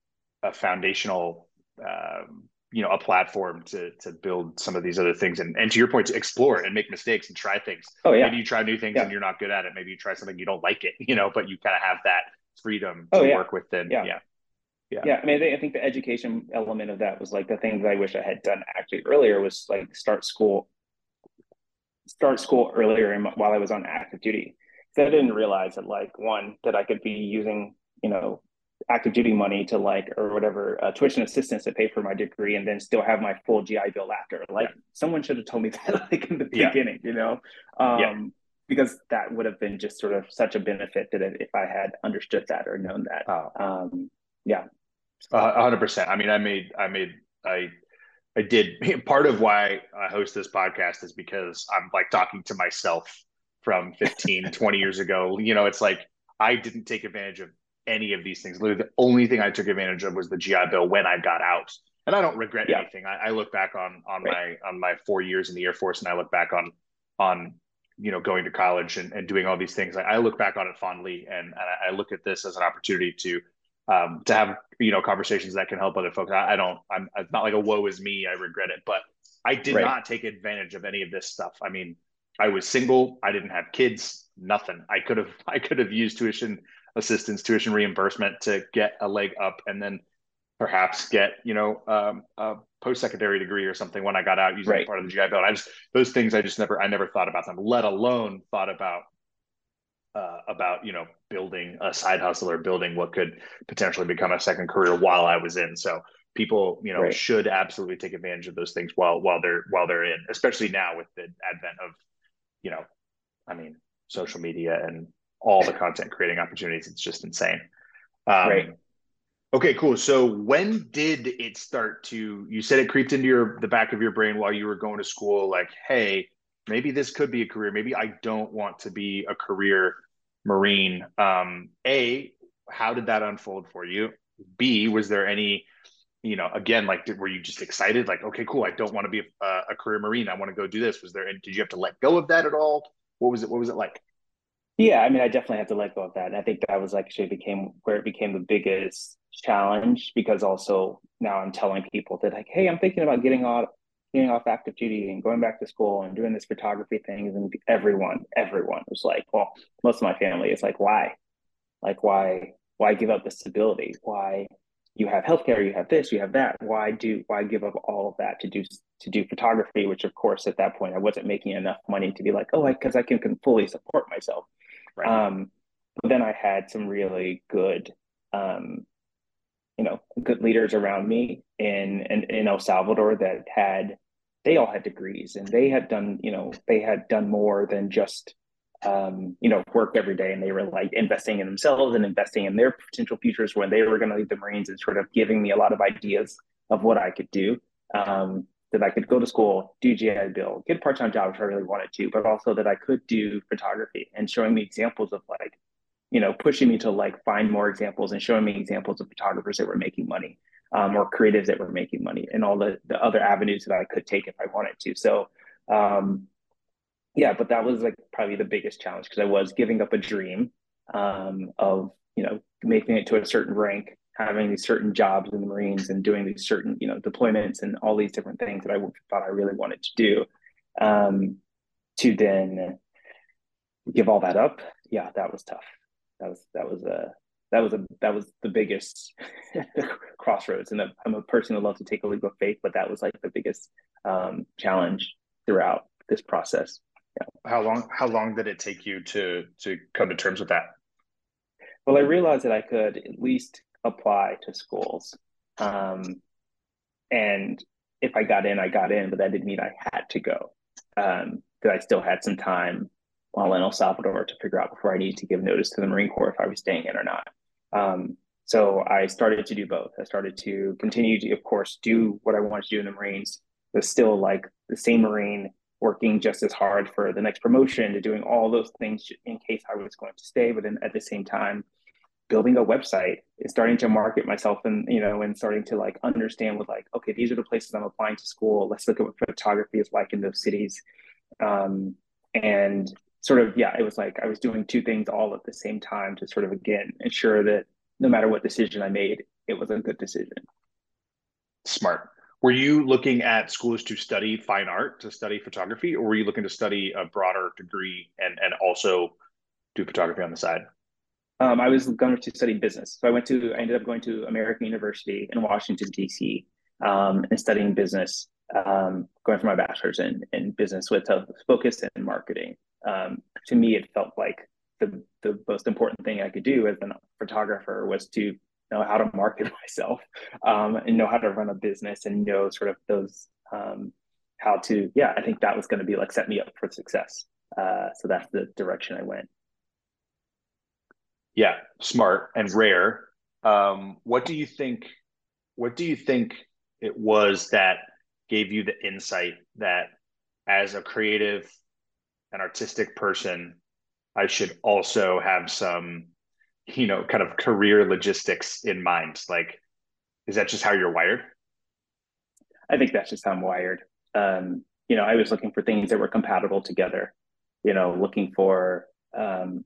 a foundational, um, you know, a platform to to build some of these other things. And, and to your point, to explore and make mistakes and try things. Oh, yeah. Maybe you try new things yeah. and you're not good at it. Maybe you try something you don't like it, you know, but you kind of have that freedom to oh, yeah. work within. Yeah. yeah. Yeah. yeah, I mean, I think the education element of that was like the thing that I wish I had done actually earlier was like start school, start school earlier while I was on active duty. So I didn't realize that like, one, that I could be using, you know, active duty money to like, or whatever, uh, tuition assistance to pay for my degree and then still have my full G I Bill after. Like yeah. someone should have told me that like in the beginning, yeah. you know, um, yeah. because that would have been just sort of such a benefit that if I had understood that or known that. Oh. Um, Yeah, a hundred percent. I mean, I made, I made, I, I did. Part of why I host this podcast is because I'm like talking to myself from fifteen, twenty years ago. You know, it's like, I didn't take advantage of any of these things. Literally, the only thing I took advantage of was the G I Bill when I got out. And I don't regret yeah. anything. I, I look back on, on right. my, on my four years in the Air Force, and I look back on, on, you know, going to college and, and doing all these things. I, I look back on it fondly, and, and I look at this as an opportunity to, Um, to have, you know, conversations that can help other folks. I, I don't, I'm it's not like a woe is me, I regret it, but I did right. not take advantage of any of this stuff. I mean, I was single, I didn't have kids, nothing. I could have, I could have used tuition assistance, tuition reimbursement to get a leg up and then perhaps get, you know, um, a post-secondary degree or something when I got out using right. part of the G I Bill. I just, those things, I just never, I never thought about them, let alone thought about Uh, about, you know, building a side hustle or building what could potentially become a second career while I was in. So people, you know, right. should absolutely take advantage of those things while, while they're, while they're in, especially now with the advent of, you know, I mean, social media and all the content creating opportunities. It's just insane. Um, right. Okay, cool. So when did it start to, you said it creeped into your, the back of your brain while you were going to school, like, hey, maybe this could be a career. Maybe I don't want to be a career Marine. Um, A, how did that unfold for you? B, was there any, you know, again, like, did, were you just excited? Like, okay, cool. I don't want to be a, a career Marine. I want to go do this. Was there, did you have to let go of that at all? What was it? What was it like? Yeah. I mean, I definitely had to let go of that. And I think that was actually became where it became the biggest challenge, because also now I'm telling people that like, hey, I'm thinking about getting on getting off active duty and going back to school and doing this photography thing. And everyone, everyone was like, well, most of my family is like, why? Like, why, why give up the stability? Why you have healthcare, you have this, you have that. Why do, why give up all of that to do, to do photography, which of course, at that point, I wasn't making enough money to be like, oh, I, cause I can, can fully support myself. Right. Um, but then I had some really good, um, you know, good leaders around me in, in, in El Salvador that had, they all had degrees and they had done, you know, they had done more than just, um, you know, work every day. And they were like investing in themselves and investing in their potential futures when they were going to leave the Marines, and sort of giving me a lot of ideas of what I could do, um, that I could go to school, do G I Bill, get a part-time job if I really wanted to, but also that I could do photography, and showing me examples of like, you know, pushing me to like find more examples and showing me examples of photographers that were making money. Um, or creatives that were making money, and all the, the other avenues that I could take if I wanted to. So, um, yeah, but that was like probably the biggest challenge, because I was giving up a dream um, of, you know, making it to a certain rank, having these certain jobs in the Marines and doing these certain, you know, deployments and all these different things that I thought I really wanted to do, um, to then give all that up. Yeah, that was tough. That was, that was a, That was a that was the biggest crossroads, and I'm a person who loves to take a leap of faith, but that was like the biggest um, challenge throughout this process. Yeah. How long How long did it take you to to come to terms with that? Well, I realized that I could at least apply to schools. Um, and if I got in, I got in, but that didn't mean I had to go. Um, because I still had some time while in El Salvador to figure out before I needed to give notice to the Marine Corps if I was staying in or not. Um, so I started to do both. I started to continue to, of course, do what I wanted to do in the Marines. It was still like the same Marine working just as hard for the next promotion, to doing all those things in case I was going to stay. But then at the same time, building a website and starting to market myself, and, you know, and starting to like understand with like, okay, these are the places I'm applying to school. Let's look at what photography is like in those cities. Um, and sort of, yeah, it was like I was doing two things all at the same time to sort of, again, ensure that no matter what decision I made, it was a good decision. Smart. Were you looking at schools to study fine art, to study photography, or were you looking to study a broader degree and, and also do photography on the side? Um, I was going to study business. So I went to, I ended up going to American University in Washington, D C, um, and studying business, um, going for my bachelor's in, in business with a focus in marketing. Um, to me, it felt like the, the most important thing I could do as a photographer was to know how to market myself, um, and know how to run a business, and know sort of those, um, how to, yeah, I think that was going to be like, set me up for success. Uh, so that's the direction I went. Yeah. Smart and rare. Um, what do you think, what do you think it was that gave you the insight that as a creative and artistic person, I should also have some, you know, kind of career logistics in mind? Like, is that just how you're wired? I think that's just how I'm wired. Um, you know, I was looking for things that were compatible together, you know, looking for, um,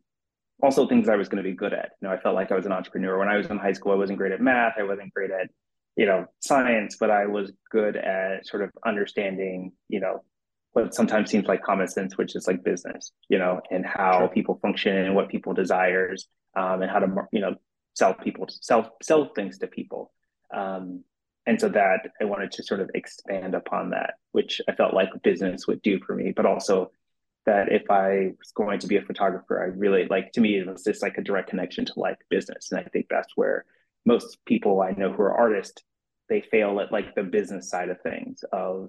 also things I was going to be good at. You know, I felt like I was an entrepreneur. When I was in high school, I wasn't great at math. I wasn't great at, you know, science, but I was good at sort of understanding, you know, what sometimes seems like common sense, which is like business, you know, and how sure. people function and what people desires, um, and how to, you know, sell people, sell, sell things to people. Um, and so that I wanted to sort of expand upon that, which I felt like business would do for me, but also that if I was going to be a photographer, I really like, to me, it was just like a direct connection to like business. And I think that's where most people I know who are artists, they fail at like the business side of things, of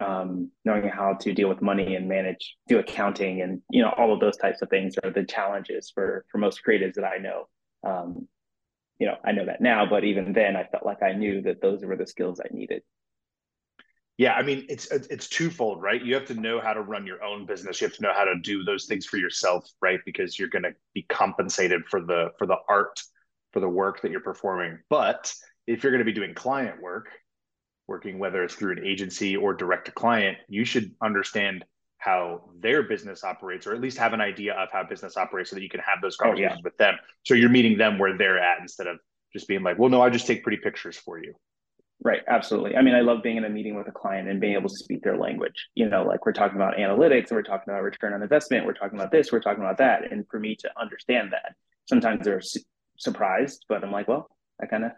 Um, knowing how to deal with money and manage, do accounting, and, you know, all of those types of things are the challenges for, for most creatives that I know. Um, you know, I know that now, but even then I felt like I knew that those were the skills I needed. Yeah. I mean, it's, it's twofold, right? You have to know how to run your own business. You have to know how to do those things for yourself, right? Because you're going to be compensated for the, for the art, for the work that you're performing. But if you're going to be doing client work, working, whether it's through an agency or direct to client, you should understand how their business operates, or at least have an idea of how business operates so that you can have those conversations oh, yeah. with them. So you're meeting them where they're at instead of just being like, well, no, I just take pretty pictures for you. Right. Absolutely. I mean, I love being in a meeting with a client and being able to speak their language. You know, like we're talking about analytics, and we're talking about return on investment. We're talking about this, we're talking about that. And for me to understand that, sometimes they're su- surprised, but I'm like, well, I kind of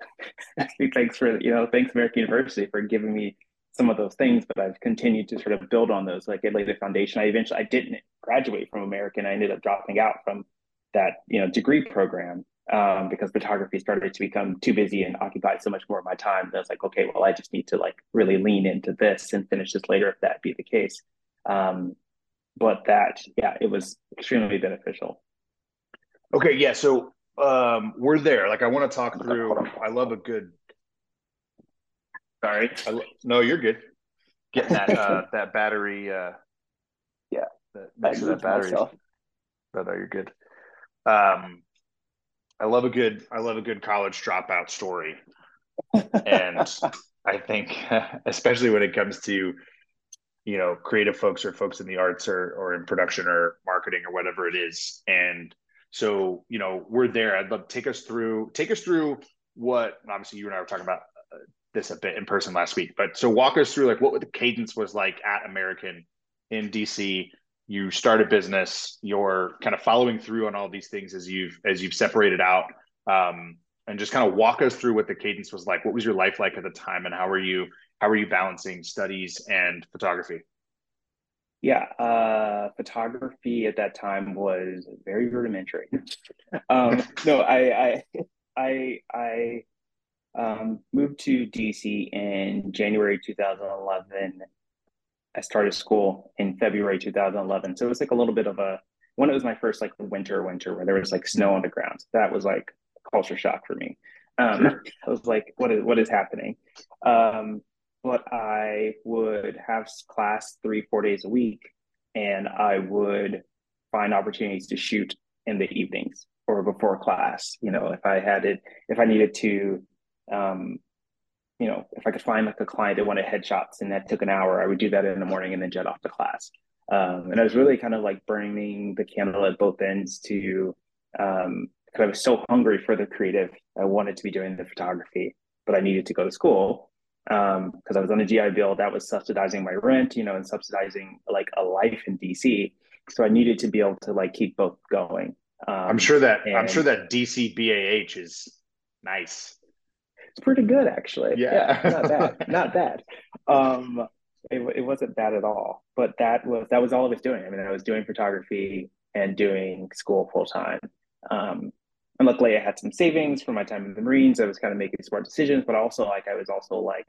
thanks for, you know, thanks American University for giving me some of those things, but I've continued to sort of build on those. Like I laid the foundation. I eventually, I didn't graduate from American. I ended up dropping out from that, you know, degree program um, because photography started to become too busy and occupied so much more of my time. And I was like, okay, well, I just need to like really lean into this and finish this later if that be the case. Um, but that, yeah, it was extremely beneficial. Okay. Yeah. So um we're there. Like I want to talk through, I love a good sorry I lo- no you're good getting that uh that battery uh yeah that, next to that battery myself. No no you're good um I love a good I love a good college dropout story. And I think especially when it comes to, you know, creative folks or folks in the arts or or in production or marketing or whatever it is. And so, you know, we're there. I'd love to take us through, take us through what, obviously you and I were talking about this a bit in person last week, but so walk us through like what the cadence was like at American in D C. You start a business, you're kind of following through on all these things as you've, as you've separated out, um, and just kind of walk us through what the cadence was like. What was your life like at the time? And how were you, how were you balancing studies and photography? Yeah, uh, photography at that time was very rudimentary. um, no, I, I, I, I Um, moved to D C in January two thousand eleven. I started school in February two thousand eleven. So it was like a little bit of a, when it was my first like winter, winter where there was like snow on the ground. That was like culture shock for me. Um, I was like, what is, what is happening? Um, but I would have class three, four days a week, and I would find opportunities to shoot in the evenings or before class. You know, if I had it, if I needed to, um, you know, if I could find like a client that wanted headshots and that took an hour, I would do that in the morning and then jet off to class. Um, and I was really kind of like burning the candle at both ends to, um, because I was so hungry for the creative. I wanted to be doing the photography, but I needed to go to school um, because I was on the G I Bill that was subsidizing my rent, you know, and subsidizing like a life in D C. So I needed to be able to like keep both going. Um, I'm sure that and, I'm sure that D C B A H is nice. It's pretty good, actually. Yeah, yeah not bad. Not bad. Um, it it wasn't bad at all. But that was that was all I was doing. I mean, I was doing photography and doing school full time. Um, and luckily I had some savings from my time in the Marines. I was kind of making smart decisions, but also like, I was also like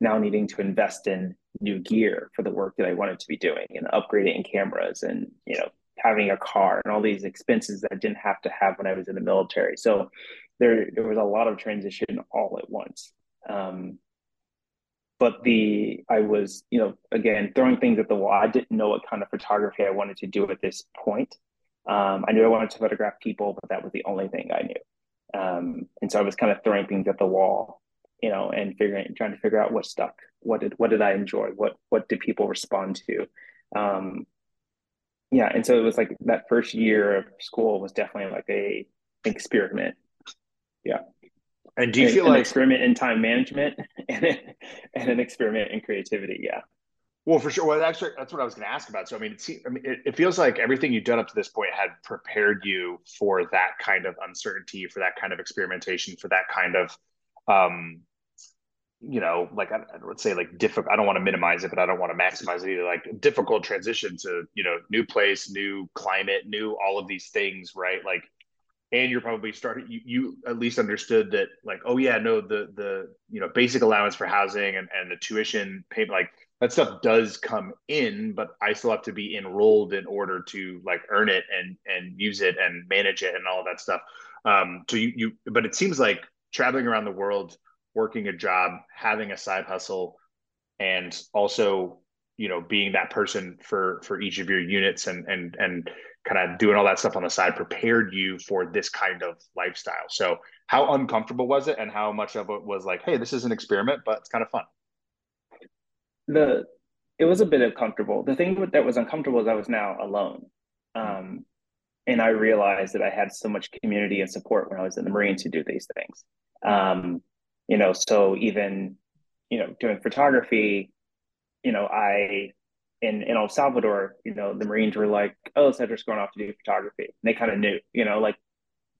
now needing to invest in new gear for the work that I wanted to be doing and upgrading cameras and, you know, having a car and all these expenses that I didn't have to have when I was in the military. So there, there was a lot of transition all at once. Um, but the, I was, you know, again, throwing things at the wall. I didn't know what kind of photography I wanted to do at this point. Um, I knew I wanted to photograph people, but that was the only thing I knew. Um, and so I was kind of throwing things at the wall, you know, and figuring, trying to figure out what stuck, what did, what did I enjoy? What, what did people respond to? Um, yeah. And so it was like that first year of school was definitely like a experiment. Yeah. And do you and, feel an like experiment in time management and, and an experiment in creativity? Yeah. Well, for sure. Well, actually, that's what I was going to ask about. So, I mean, it, seems, I mean it, it feels like everything you've done up to this point had prepared you for that kind of uncertainty, for that kind of experimentation, for that kind of, um, you know, like I, I would say like difficult, I don't want to minimize it, but I don't want to maximize it either, like difficult transition to, you know, new place, new climate, new, all of these things, right? Like, and you're probably started, you, you at least understood that like, oh yeah, no, the, the, you know, basic allowance for housing and, and the tuition payment, like, that stuff does come in, but I still have to be enrolled in order to like earn it and and use it and manage it and all of that stuff. Um, so you you, but it seems like traveling around the world, working a job, having a side hustle, and also you know being that person for for each of your units and and and kind of doing all that stuff on the side prepared you for this kind of lifestyle. So how uncomfortable was it, and how much of it was like, hey, this is an experiment, but it's kind of fun? The it was a bit uncomfortable. The thing that was uncomfortable is I was now alone, um, and I realized that I had so much community and support when I was in the Marines to do these things. Um, you know, so even you know doing photography, you know, I in in El Salvador, you know, the Marines were like, "Oh, Cedric's going off to do photography." And they kind of knew, you know, like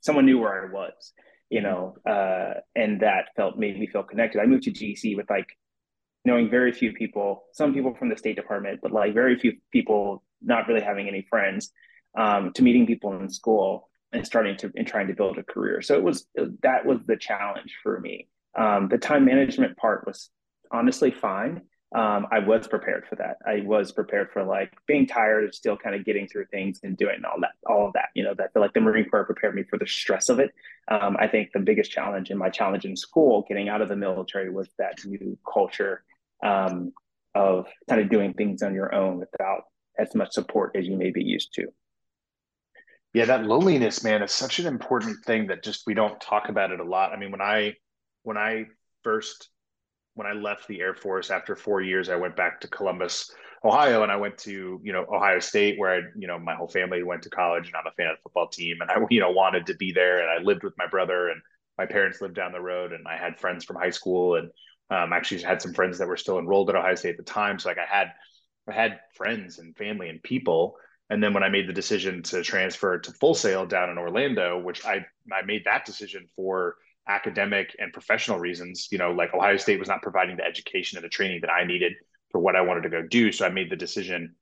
someone knew where I was, you know, uh, and that felt made me feel connected. I moved to D C with like. Knowing very few people, some people from the State Department, but like very few people, not really having any friends, um, to meeting people in school and starting to and trying to build a career. So it was that was the challenge for me. Um, the time management part was honestly fine. Um, I was prepared for that. I was prepared for like being tired of still kind of getting through things and doing all that, all of that. You know, that like the Marine Corps prepared me for the stress of it. Um, I think the biggest challenge and my challenge in school, getting out of the military, was that new culture. Um, of kind of doing things on your own without as much support as you may be used to. Yeah, that loneliness, man, is such an important thing that just we don't talk about it a lot. I mean, when I when I first when I left the Air Force after four years, I went back to Columbus, Ohio, and I went to you know Ohio State, where I you know my whole family went to college, and I'm a fan of the football team, and I you know wanted to be there, and I lived with my brother, and my parents lived down the road, and I had friends from high school, and Um, actually had some friends that were still enrolled at Ohio State at the time. So like I had, I had friends and family and people. And then when I made the decision to transfer to Full Sail down in Orlando, which I, I made that decision for academic and professional reasons, you know, like Ohio State was not providing the education and the training that I needed for what I wanted to go do. So I made the decision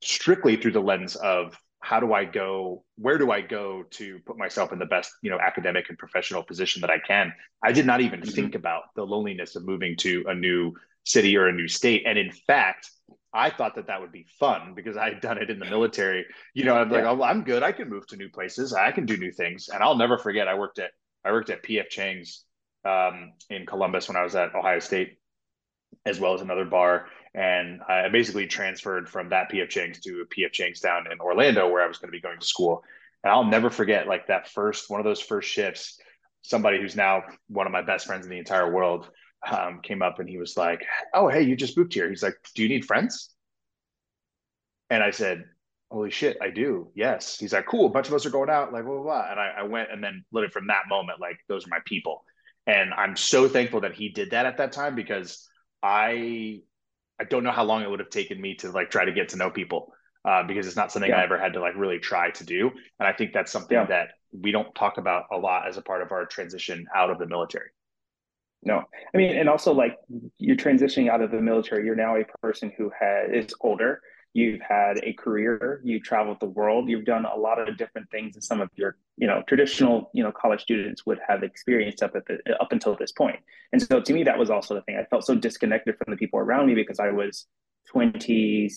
strictly through the lens of how do I go, where do I go to put myself in the best, you know, academic and professional position that I can? I did not even mm-hmm. think about the loneliness of moving to a new city or a new state. And in fact, I thought that that would be fun because I had done it in the military. You know, I'm yeah. like, oh, I'm good. I can move to new places. I can do new things. And I'll never forget, I worked at, I worked at P F Chang's um, in Columbus when I was at Ohio State, as well as another bar. And I basically transferred from that P F Chang's to a P F Chang's down in Orlando where I was going to be going to school. And I'll never forget like that first, one of those first shifts, somebody who's now one of my best friends in the entire world um, came up and he was like, oh, hey, you just moved here. He's like, do you need friends? And I said, holy shit, I do. Yes. He's like, cool. A bunch of us are going out, like, blah, blah, blah. And I, I went, and then literally from that moment, like, those are my people. And I'm so thankful that he did that at that time, because I... I don't know how long it would have taken me to like try to get to know people uh, because it's not something yeah. I ever had to like really try to do. And I think that's something yeah. that we don't talk about a lot as a part of our transition out of the military. No, I mean, and also like you're transitioning out of the military. You're now a person who has, is older. You've had a career, you've traveled the world, you've done a lot of different things that some of your, you know, traditional, you know, college students would have experienced up at the, up until this point. And so to me, that was also the thing. I felt so disconnected from the people around me because I was twenty,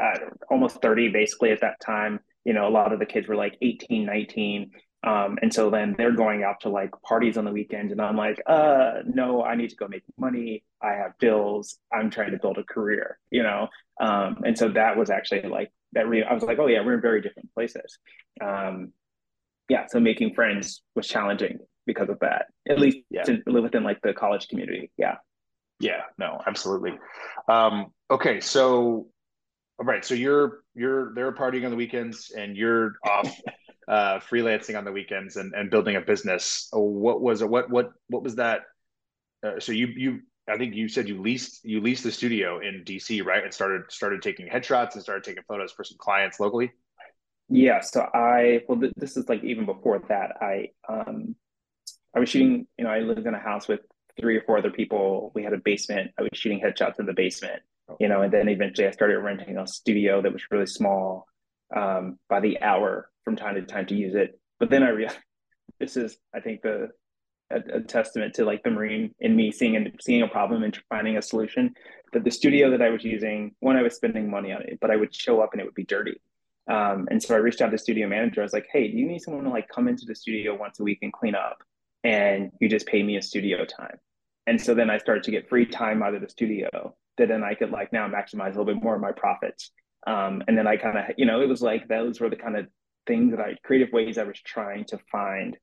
uh, almost thirty, basically at that time. You know, a lot of the kids were like eighteen, nineteen. Um, and so then they're going out to like parties on the weekend, and I'm like, uh, no, I need to go make money. I have bills. I'm trying to build a career, you know? Um, and so that was actually like, that really, I was like, oh yeah, we're in very different places. Um, yeah. So making friends was challenging because of that, at least yeah. to live within like the college community. Yeah. Yeah, no, absolutely. Um, okay. So, all right. So you're, you're, they're partying on the weekends and you're off Uh, freelancing on the weekends and, and building a business. What was what what what was that? Uh, so you you I think you said you leased you leased the studio in D C, right? And started started taking headshots and started taking photos for some clients locally. Yeah. So I well th- this is like even before that. I um I was shooting. You know, I lived in a house with three or four other people. We had a basement. I was shooting headshots in the basement. You know, and then eventually I started renting a studio that was really small um, by the hour, from time to time to use it. But then I realized this is, I think, the a, a testament to like the Marine in me seeing and seeing a problem and finding a solution. But the studio that I was using, one, I was spending money on it, but I would show up and it would be dirty. Um, and so I reached out to the studio manager. I was like, hey, do you need someone to like come into the studio once a week and clean up, and you just pay me a studio time? And so then I started to get free time out of the studio that then I could like now maximize a little bit more of my profits. Um, and then I kind of, you know, it was like those were the kind of things that I, creative ways I was trying to find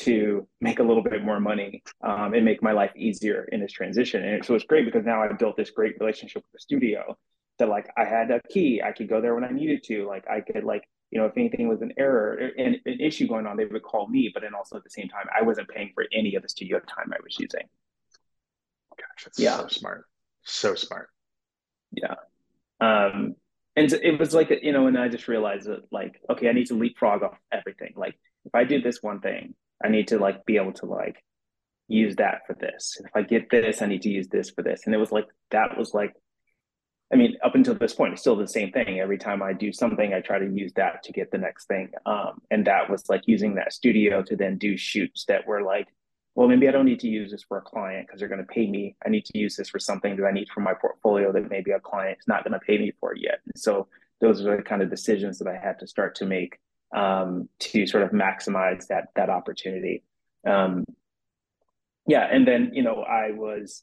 to make a little bit more money um, and make my life easier in this transition. And so it's great because now I built this great relationship with the studio that like I had a key, I could go there when I needed to. Like I could like, you know, if anything was an error and an issue going on, they would call me, but then also at the same time, I wasn't paying for any of the studio time I was using. Gosh, that's yeah. so smart. So smart. Yeah. Um, And so it was like, you know, and I just realized that like, okay, I need to leapfrog off everything. Like if I do this one thing, I need to like be able to like use that for this. If I get this, I need to use this for this. And it was like, that was like, I mean, up until this point, it's still the same thing. Every time I do something, I try to use that to get the next thing. Um, and that was like using that studio to then do shoots that were like, well, maybe I don't need to use this for a client because they're going to pay me. I need to use this for something that I need for my portfolio that maybe a client's not going to pay me for yet. And so those are the kind of decisions that I had to start to make um, to sort of maximize that that opportunity. Um, yeah, and then, you know, I was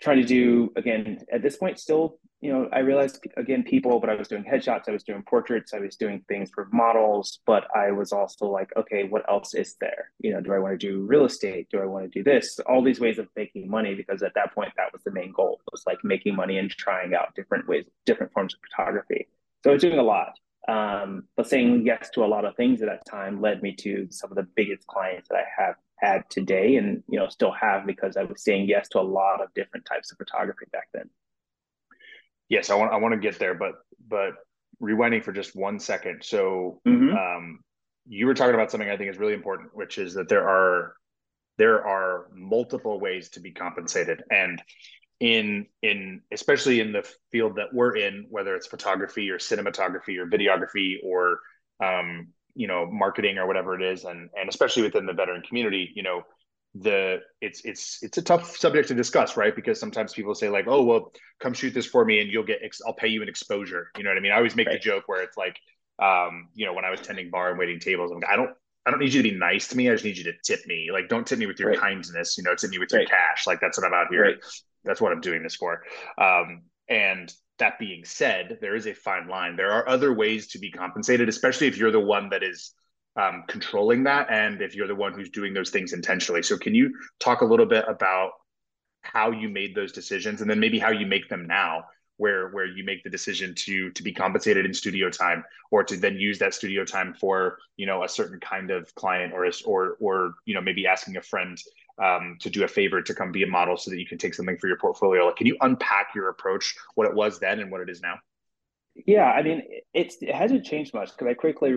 trying to do, again, at this point still, you know, I realized, again, people, but I was doing headshots, I was doing portraits, I was doing things for models, but I was also like, okay, what else is there? You know, do I want to do real estate? Do I want to do this? All these ways of making money, because at that point, that was the main goal, was like making money and trying out different ways, different forms of photography. So I was doing a lot, um, but saying yes to a lot of things at that time led me to some of the biggest clients that I have had today and, you know, still have, because I was saying yes to a lot of different types of photography back then. Yes, I want I want to get there, but but rewinding for just one second. So mm-hmm. um, you were talking about something I think is really important, which is that there are there are multiple ways to be compensated. And in in especially in the field that we're in, whether it's photography or cinematography or videography or um, you know, marketing or whatever it is, and and especially within the veteran community, you know, the it's it's it's a tough subject to discuss, right? Because sometimes people say like, oh, well, come shoot this for me and you'll get ex- I'll pay you an exposure. You know what I mean? I always make right. the joke where it's like, um, you know, when I was tending bar and waiting tables, I'm like, I don't I don't need you to be nice to me. I just need you to tip me. Like, don't tip me with your right. kindness, you know, tip me with right. your cash. Like, that's what I'm out here. Right. That's what I'm doing this for. Um, and that being said, there is a fine line. There are other ways to be compensated, especially if you're the one that is um, controlling that. And if you're the one who's doing those things intentionally. So can you talk a little bit about how you made those decisions and then maybe how you make them now? Where where you make the decision to to be compensated in studio time, or to then use that studio time for, you know, a certain kind of client, or or or you know, maybe asking a friend um, to do a favor to come be a model so that you can take something for your portfolio. Like, can you unpack your approach, what it was then and what it is now? Yeah, I mean, it's it hasn't changed much because I quickly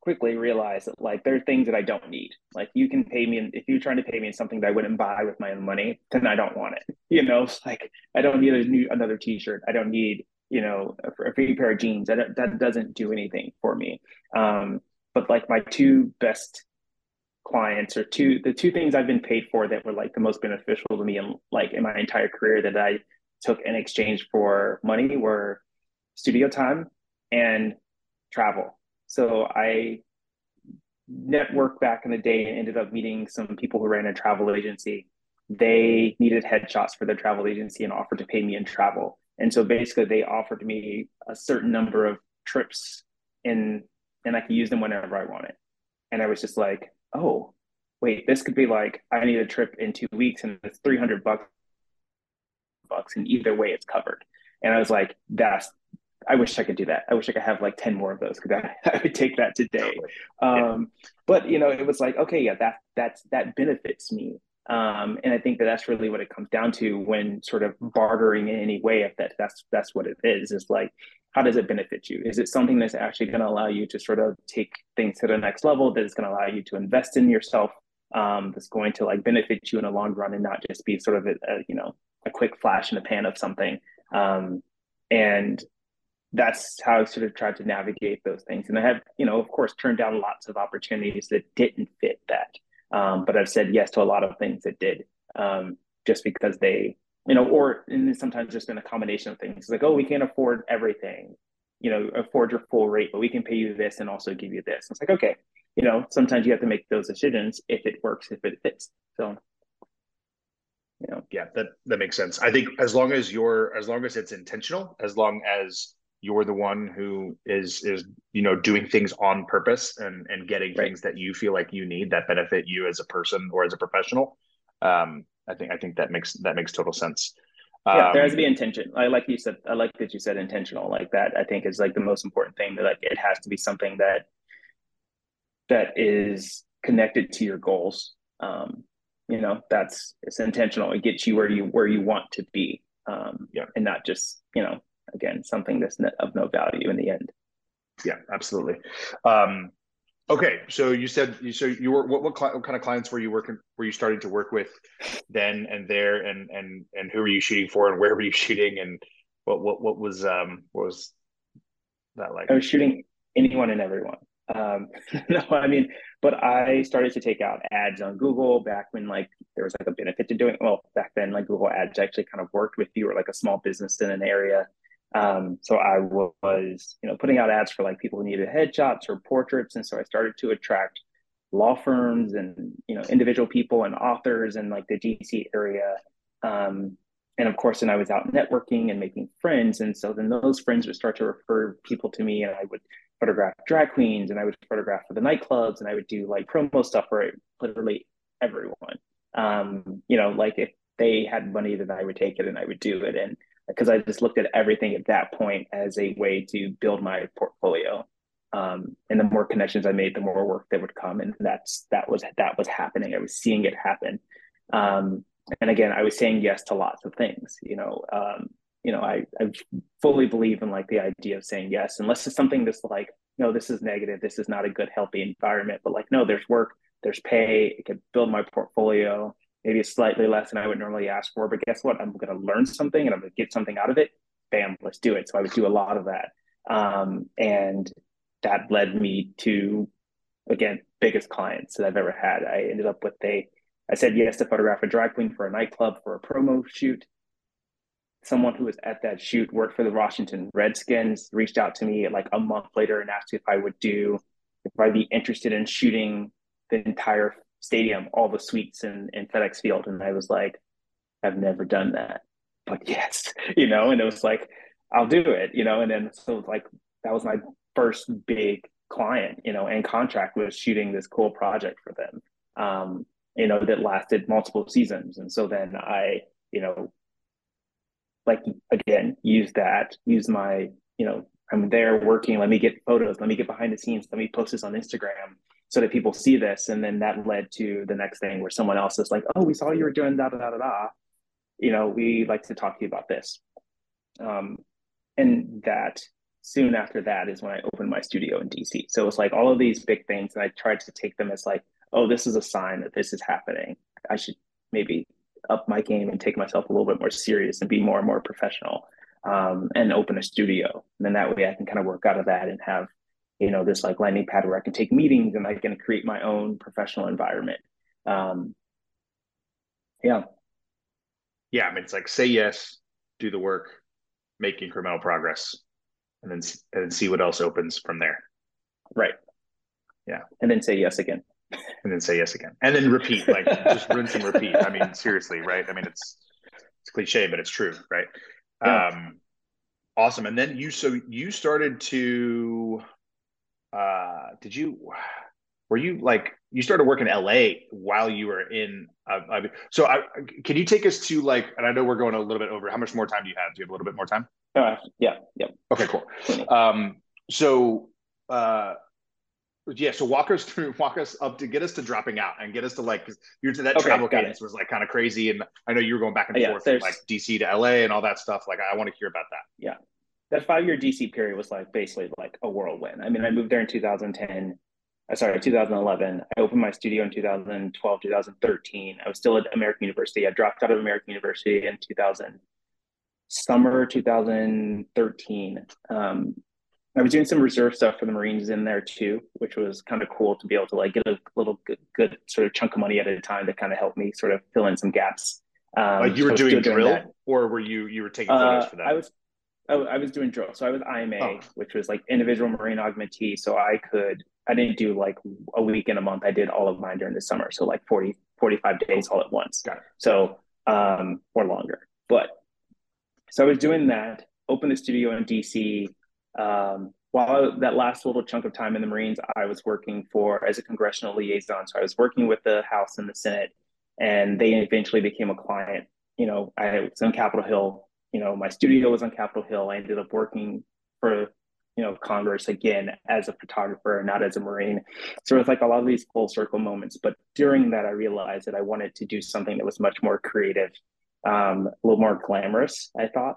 quickly realized that like there are things that I don't need. Like, you can pay me in, if you're trying to pay me in something that I wouldn't buy with my own money, then I don't want it. You know, like, I don't need a new, another t-shirt. I don't need, you know, a, a free pair of jeans. I don't, that doesn't do anything for me. Um, but like my two best clients or two, the two things I've been paid for that were like the most beneficial to me in like in my entire career that I took in exchange for money were studio time and travel. So I networked back in the day and ended up meeting some people who ran a travel agency. They needed headshots for their travel agency and offered to pay me in travel. And so basically they offered me a certain number of trips and, and I could use them whenever I wanted. And I was just like, oh, wait, this could be like, I need a trip in two weeks and it's three hundred bucks, bucks, and either way it's covered. And I was like, that's, I wish I could do that. I wish I could have like ten more of those because I, I would take that today. Um, yeah. But, you know, it was like, okay, yeah, that that's that benefits me. Um, and I think that that's really what it comes down to when sort of bartering in any way, if that that's that's what it is, is like, how does it benefit you? Is it something that's actually going to allow you to sort of take things to the next level, that is going to allow you to invest in yourself, um, that's going to like benefit you in the long run and not just be sort of, a, a you know, a quick flash in the pan of something. Um, and that's how I sort of tried to navigate those things. And I have, you know, of course, turned down lots of opportunities that didn't fit that. Um, but I've said yes to a lot of things that did, um, just because they, you know, or and sometimes there's been a combination of things. It's like, oh, we can't afford everything, you know, afford your full rate, but we can pay you this and also give you this. And it's like, okay, you know, sometimes you have to make those decisions if it works, if it fits. So, you know. Yeah, that, that makes sense. I think as long as you're, as long as it's intentional, as long as you're the one who is, is you know, doing things on purpose and, and getting right. things that you feel like you need that benefit you as a person or as a professional. Um, I think I think that makes that makes total sense. Um, yeah, there has to be intention. I like you said. I like that you said intentional. Like that, I think is like the most important thing. That like it has to be something that that is connected to your goals. Um, you know, that's it's intentional. It gets you where you where you want to be. Um, yeah, and not just you know. Again, something that's of no value in the end. Yeah, absolutely. Um, okay, so you said so you were what what, cli- what kind of clients were you working? Were you starting to work with then and there, and and and who were you shooting for, and where were you shooting, and what what what was um what was that like? I was shooting anyone and everyone. Um, no, I mean, but I started to take out ads on Google back when like there was like a benefit to doing. Well, back then like Google Ads actually kind of worked with you or like a small business in an area. Um, so I was, you know, putting out ads for like people who needed headshots or portraits. And so I started to attract law firms and, you know, individual people and authors in like the D C area. Um, and of course, then I was out networking and making friends. And so then those friends would start to refer people to me, and I would photograph drag queens, and I would photograph for the nightclubs, and I would do like promo stuff for literally everyone. Um, you know, like if they had money, then I would take it and I would do it. And because I just looked at everything at that point as a way to build my portfolio. Um, and the more connections I made, the more work that would come. And that's, that was, that was happening. I was seeing it happen. Um, and again, I was saying yes to lots of things, you know, um, you know, I, I fully believe in like the idea of saying yes, unless it's something that's like, no, this is negative. This is not a good, healthy environment, but like, no, there's work, there's pay. It could build my portfolio. maybe slightly less than I would normally ask for, but guess what? I'm going to learn something and I'm going to get something out of it. Bam, let's do it. So I would do a lot of that. Um, and that led me to, again, biggest clients that I've ever had. I ended up with a, I said yes to photograph a drag queen for a nightclub for a promo shoot. Someone who was at that shoot worked for the Washington Redskins, reached out to me like a month later and asked if I would do, if I'd be interested in shooting the entire stadium, all the suites in, in FedEx Field. And I was like, I've never done that, but yes, you know, and it was like, I'll do it, you know? And then, so like, that was my first big client, you know, and contract was shooting this cool project for them, um, you know, that lasted multiple seasons. And so then I, you know, like, again, use that, use my, you know, I'm there working, let me get photos, let me get behind the scenes, let me post this on Instagram so that people see this. And then that led to the next thing where someone else is like, oh, we saw you were doing da, da, da, da, da. You know, we like to talk to you about this. Um, and that soon after that is when I opened my studio in D C. So it's like all of these big things. And I tried to take them as like, oh, this is a sign that this is happening. I should maybe up my game and take myself a little bit more serious and be more and more professional, um, and open a studio. And then that way I can kind of work out of that and have, you know, this like landing pad where I can take meetings and I can create my own professional environment. Um, yeah. Yeah. I mean, it's like, say yes, do the work, make incremental progress, and then, and then see what else opens from there. Right. Yeah. And then say yes again. And then say yes again, and then repeat, like just rinse and repeat. I mean, seriously, right? I mean, it's it's cliche, but it's true, right? Yeah. Um, awesome. And then you, so you started to, uh, did you, were you like, you started work in L A while you were in, uh, I, so I, can you take us to like, and I know we're going a little bit over, how much more time do you have? Do you have a little bit more time? Uh, yeah. Yeah. Okay, cool. Um, so, uh, yeah, so walk us through, walk us up to get us to dropping out and get us to like, you're to that okay, travel cadence it. was like kind of crazy. And I know you were going back and yeah, forth from like D C to L A and all that stuff. Like, I want to hear about that. Yeah. That five-year D C period was like basically like a whirlwind. I mean, I moved there in two thousand ten, uh, sorry, two thousand eleven. I opened my studio in two thousand twelve, two thousand thirteen. I was still at American University. I dropped out of American University in two thousand, summer two thousand thirteen. Um, I was doing some reserve stuff for the Marines in there too, which was kind of cool to be able to like get a little good, good sort of chunk of money at a time to kind of help me sort of fill in some gaps. Um, like you were so doing drill doing or were you, you were taking photos uh, for that? I was, I, I was doing drill. So I was I M A, oh. which was like individual Marine augmentee. So I could, I didn't do like a week in a month. I did all of mine during the summer. So like forty, forty-five days all at once. Got it. So, um, or longer, but so I was doing that, opened the studio in D C. Um, while that last little chunk of time in the Marines, I was working for as a congressional liaison. So I was working with the House and the Senate, and they eventually became a client. You know, I was on Capitol Hill, you know, my studio was on Capitol Hill. I ended up working for, you know, Congress again as a photographer, not as a Marine. So it was like a lot of these full circle moments. But during that, I realized that I wanted to do something that was much more creative, um, a little more glamorous, I thought.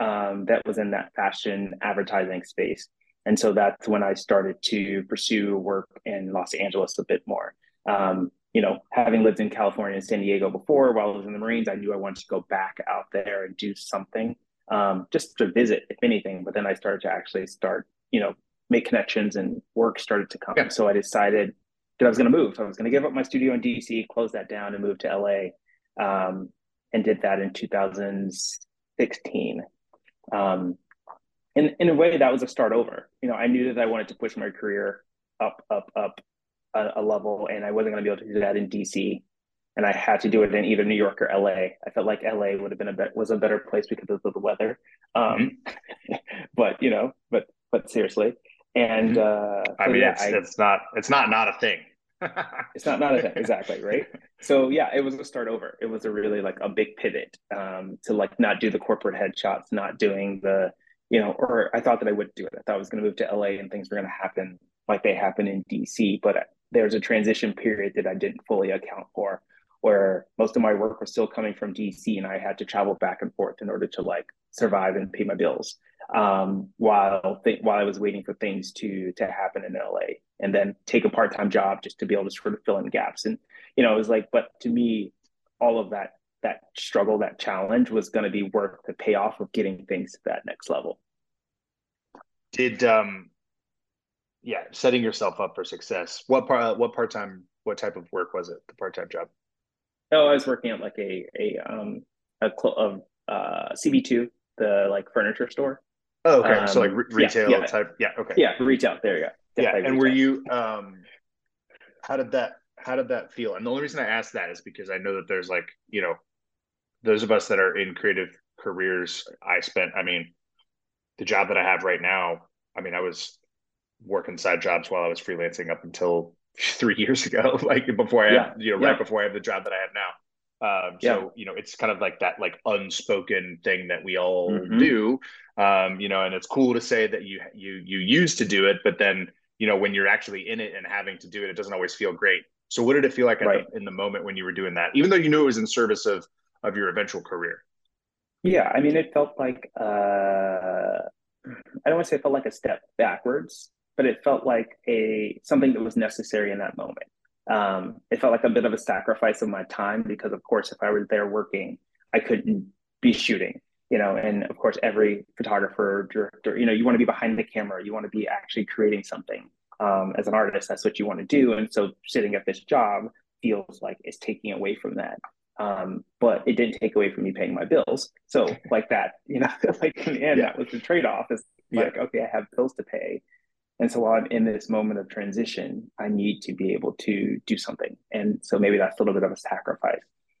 Um, that was in that fashion advertising space. And so that's when I started to pursue work in Los Angeles a bit more. Um, you know, having lived in California and San Diego before, while I was in the Marines, I knew I wanted to go back out there and do something, um, just to visit, if anything. But then I started to actually start, you know, make connections and work started to come. Yeah. So I decided that I was going to move. So I was going to give up my studio in D C, close that down and move to L A, um, and did that in two thousand sixteen. Um, and in a way that was a start over. You know, I knew that I wanted to push my career up, up, up a, a level, and I wasn't going to be able to do that in D C. And I had to do it in either New York or L A. I felt like L A would have been a bet was a better place because of the weather. Um, mm-hmm. but you know, but, but seriously. And, mm-hmm. uh, so I mean, yeah, it's, I, it's not, it's not, not a thing. It's not, not a thing. Exactly. Right. So yeah, it was a start over. It was a really like a big pivot, um, to like not do the corporate headshots, not doing the, you know, or I thought that I wouldn't do it. I thought I was going to move to L A and things were going to happen like they happen in D C, but there was a transition period that I didn't fully account for where most of my work was still coming from D C and I had to travel back and forth in order to like survive and pay my bills, um, while th- while I was waiting for things to to happen in L A, and then take a part-time job just to be able to sort of fill in gaps. And, you know, it was like, but to me, all of that that struggle, that challenge was going to be worth the payoff of getting things to that next level. Did um, yeah, setting yourself up for success. What part? What part time? What type of work was it? The part time job? Oh, I was working at like a a um a cl- uh, uh C B two, the like furniture store. Oh, okay. Um, so like re- retail yeah, yeah. type. Yeah. Okay. Yeah, retail. There you go. Definitely yeah. And retail. Were you um? How did that? How did that feel? And the only reason I asked that is because I know that there's like, you know, those of us that are in creative careers. I spent. I mean, the job that I have right now. I mean, I was working side jobs while I was freelancing up until three years ago. Like before I, yeah. had, you know, yeah. right before I have the job that I have now. Um, so, yeah. you know, it's kind of like that, like unspoken thing that we all mm-hmm. do, um, you know, and it's cool to say that you, you, you used to do it, but then, you know, when you're actually in it and having to do it, it doesn't always feel great. So what did it feel like right. the, in the moment when you were doing that, even though you knew it was in service of, of your eventual career? Yeah. I mean, it felt like, uh, I don't want to say it felt like a step backwards, but it felt like a, something that was necessary in that moment. Um, it felt like a bit of a sacrifice of my time because, of course, if I was there working, I couldn't be shooting, you know, and of course, every photographer, director, you know, you want to be behind the camera, you want to be actually creating something. Um, as an artist, that's what you want to do. And so sitting at this job feels like it's taking away from that. Um, but it didn't take away from me paying my bills. So like that, you know, like in the end, yeah. that was the trade-off. It's like, yeah. okay, I have bills to pay. And so while I'm in this moment of transition, I need to be able to do something. And so maybe that's a little bit of a sacrifice.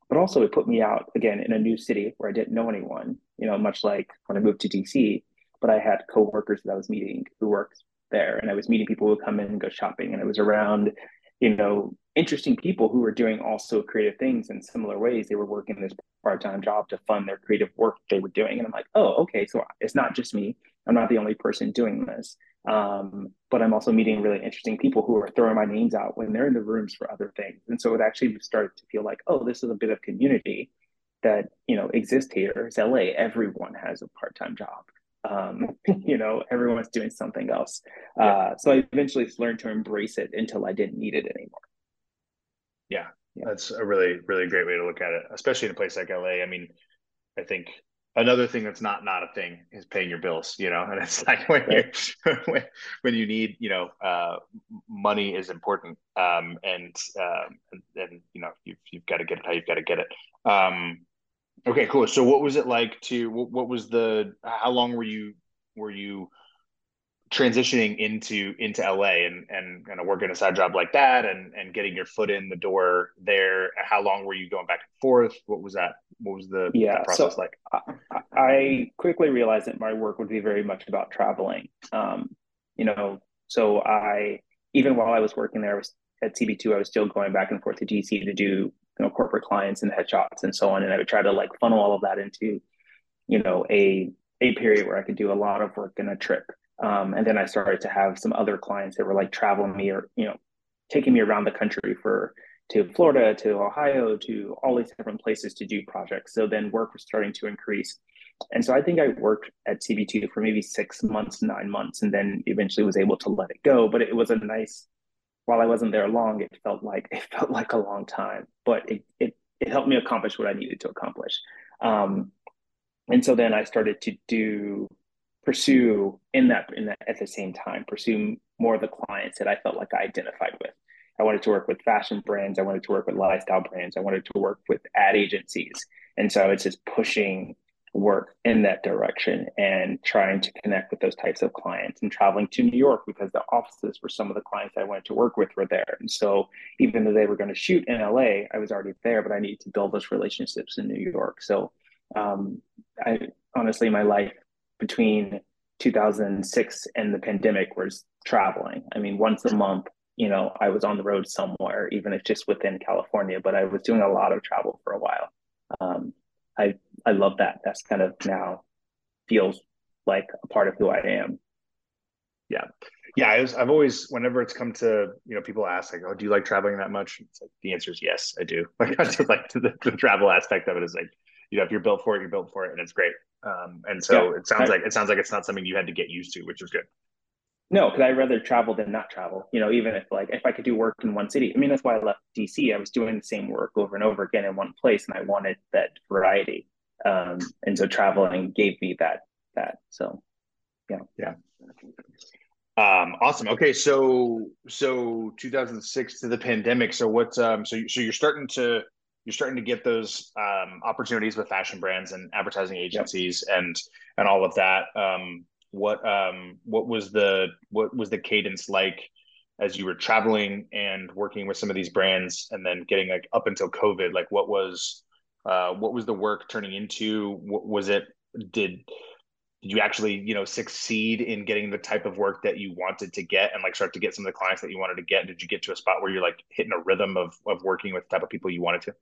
But also it put me out, again, in a new city where I didn't know anyone, you know, much like when I moved to D C, but I had coworkers that I was meeting who worked there. And I was meeting people who would come in and go shopping. And I was around, you know, interesting people who were doing also creative things in similar ways. They were working this part-time job to fund their creative work they were doing. And I'm like, oh, okay, so it's not just me. I'm not the only person doing this. Um, but I'm also meeting really interesting people who are throwing my names out when they're in the rooms for other things. And so it actually started to feel like, oh, this is a bit of community that, you know, exists here. It's L A, everyone has a part-time job. Um, you know, everyone's doing something else. Yeah. Uh, so I eventually learned to embrace it until I didn't need it anymore. Yeah, yeah, that's a really, really great way to look at it, especially in a place like L A. I mean, I think another thing that's not not a thing is paying your bills, you know, and it's like when, right. when, when you need, you know, uh, money is important, um, and, um, and, and, you know, you've, you've got to get it how you've got to get it. Um, okay, cool. So what was it like to, what, what was the, how long were you, were you transitioning into, into L A and, and kind of working a side job like that and, and getting your foot in the door there? How long were you going back and forth? What was that? What was the, yeah, the process so like? I, I quickly realized that my work would be very much about traveling. Um, you know, so I, even while I was working there, I was at C B two, I was still going back and forth to D C to do, you know, corporate clients and headshots and so on. And I would try to like funnel all of that into, you know, a, a period where I could do a lot of work in a trip. Um, and then I started to have some other clients that were like traveling me or, you know, taking me around the country for, to Florida, to Ohio, to all these different places to do projects. So then work was starting to increase. And so I think I worked at C B two for maybe six months, nine months, and then eventually was able to let it go. But it was a nice, while I wasn't there long, it felt like, it felt like a long time, but it, it, it helped me accomplish what I needed to accomplish. Um, and so then I started to do pursue in that, in that at the same time, pursue more of the clients that I felt like I identified with. I wanted to work with fashion brands. I wanted to work with lifestyle brands. I wanted to work with ad agencies. And so it's just pushing work in that direction and trying to connect with those types of clients and traveling to New York because the offices for some of the clients I wanted to work with were there. And so even though they were going to shoot in L A, I was already there, but I needed to build those relationships in New York. So um, I honestly, my life between two thousand six and the pandemic was traveling. I mean, once a month, you know, I was on the road somewhere, even if just within California, but I was doing a lot of travel for a while. Um, I I love that. That's kind of now feels like a part of who I am. Yeah. Yeah. I was, I've always, whenever it's come to, you know, people ask like, oh, do you like traveling that much? It's like, the answer is yes, I do. Like, I just like to the, the travel aspect of it is like, you know, if you're built for it, you're built for it and it's great. Um, and so yeah, it sounds I, like, it sounds like it's not something you had to get used to, which is good. No, because I'd rather travel than not travel. You know, even if like, if I could do work in one city, I mean, that's why I left D C. I was doing the same work over and over again in one place, and I wanted that variety. Um, and so traveling gave me that, that, so yeah. Yeah. Um, awesome. Okay. So, so two thousand six to the pandemic. So what's, um, so, so you're starting to, you're starting to get those, um, opportunities with fashion brands and advertising agencies yep. and, and all of that. Um, what, um, what was the, what was the cadence like as you were traveling and working with some of these brands, and then getting like up until COVID, like what was, uh, what was the work turning into? What was it, did, Did you actually, you know, succeed in getting the type of work that you wanted to get, and like start to get some of the clients that you wanted to get? Did you get to a spot where you're like hitting a rhythm of of working with the type of people you wanted to?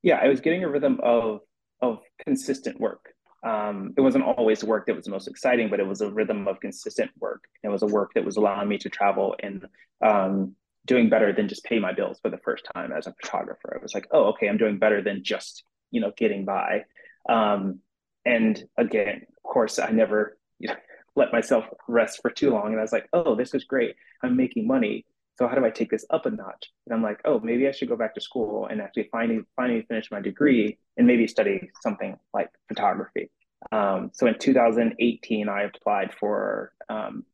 Yeah, I was getting a rhythm of of consistent work. Um, it wasn't always the work that was the most exciting, but it was a rhythm of consistent work. It was a work that was allowing me to travel and um, doing better than just pay my bills for the first time as a photographer. I was like, oh, okay, I'm doing better than just, you know, getting by. Um, and again, of course, I never you know, let myself rest for too long. And I was like, oh, this is great. I'm making money. So how do I take this up a notch? And I'm like, oh, maybe I should go back to school and actually finally, finally finish my degree and maybe study something like photography. Um, so in two thousand eighteen, I applied for um,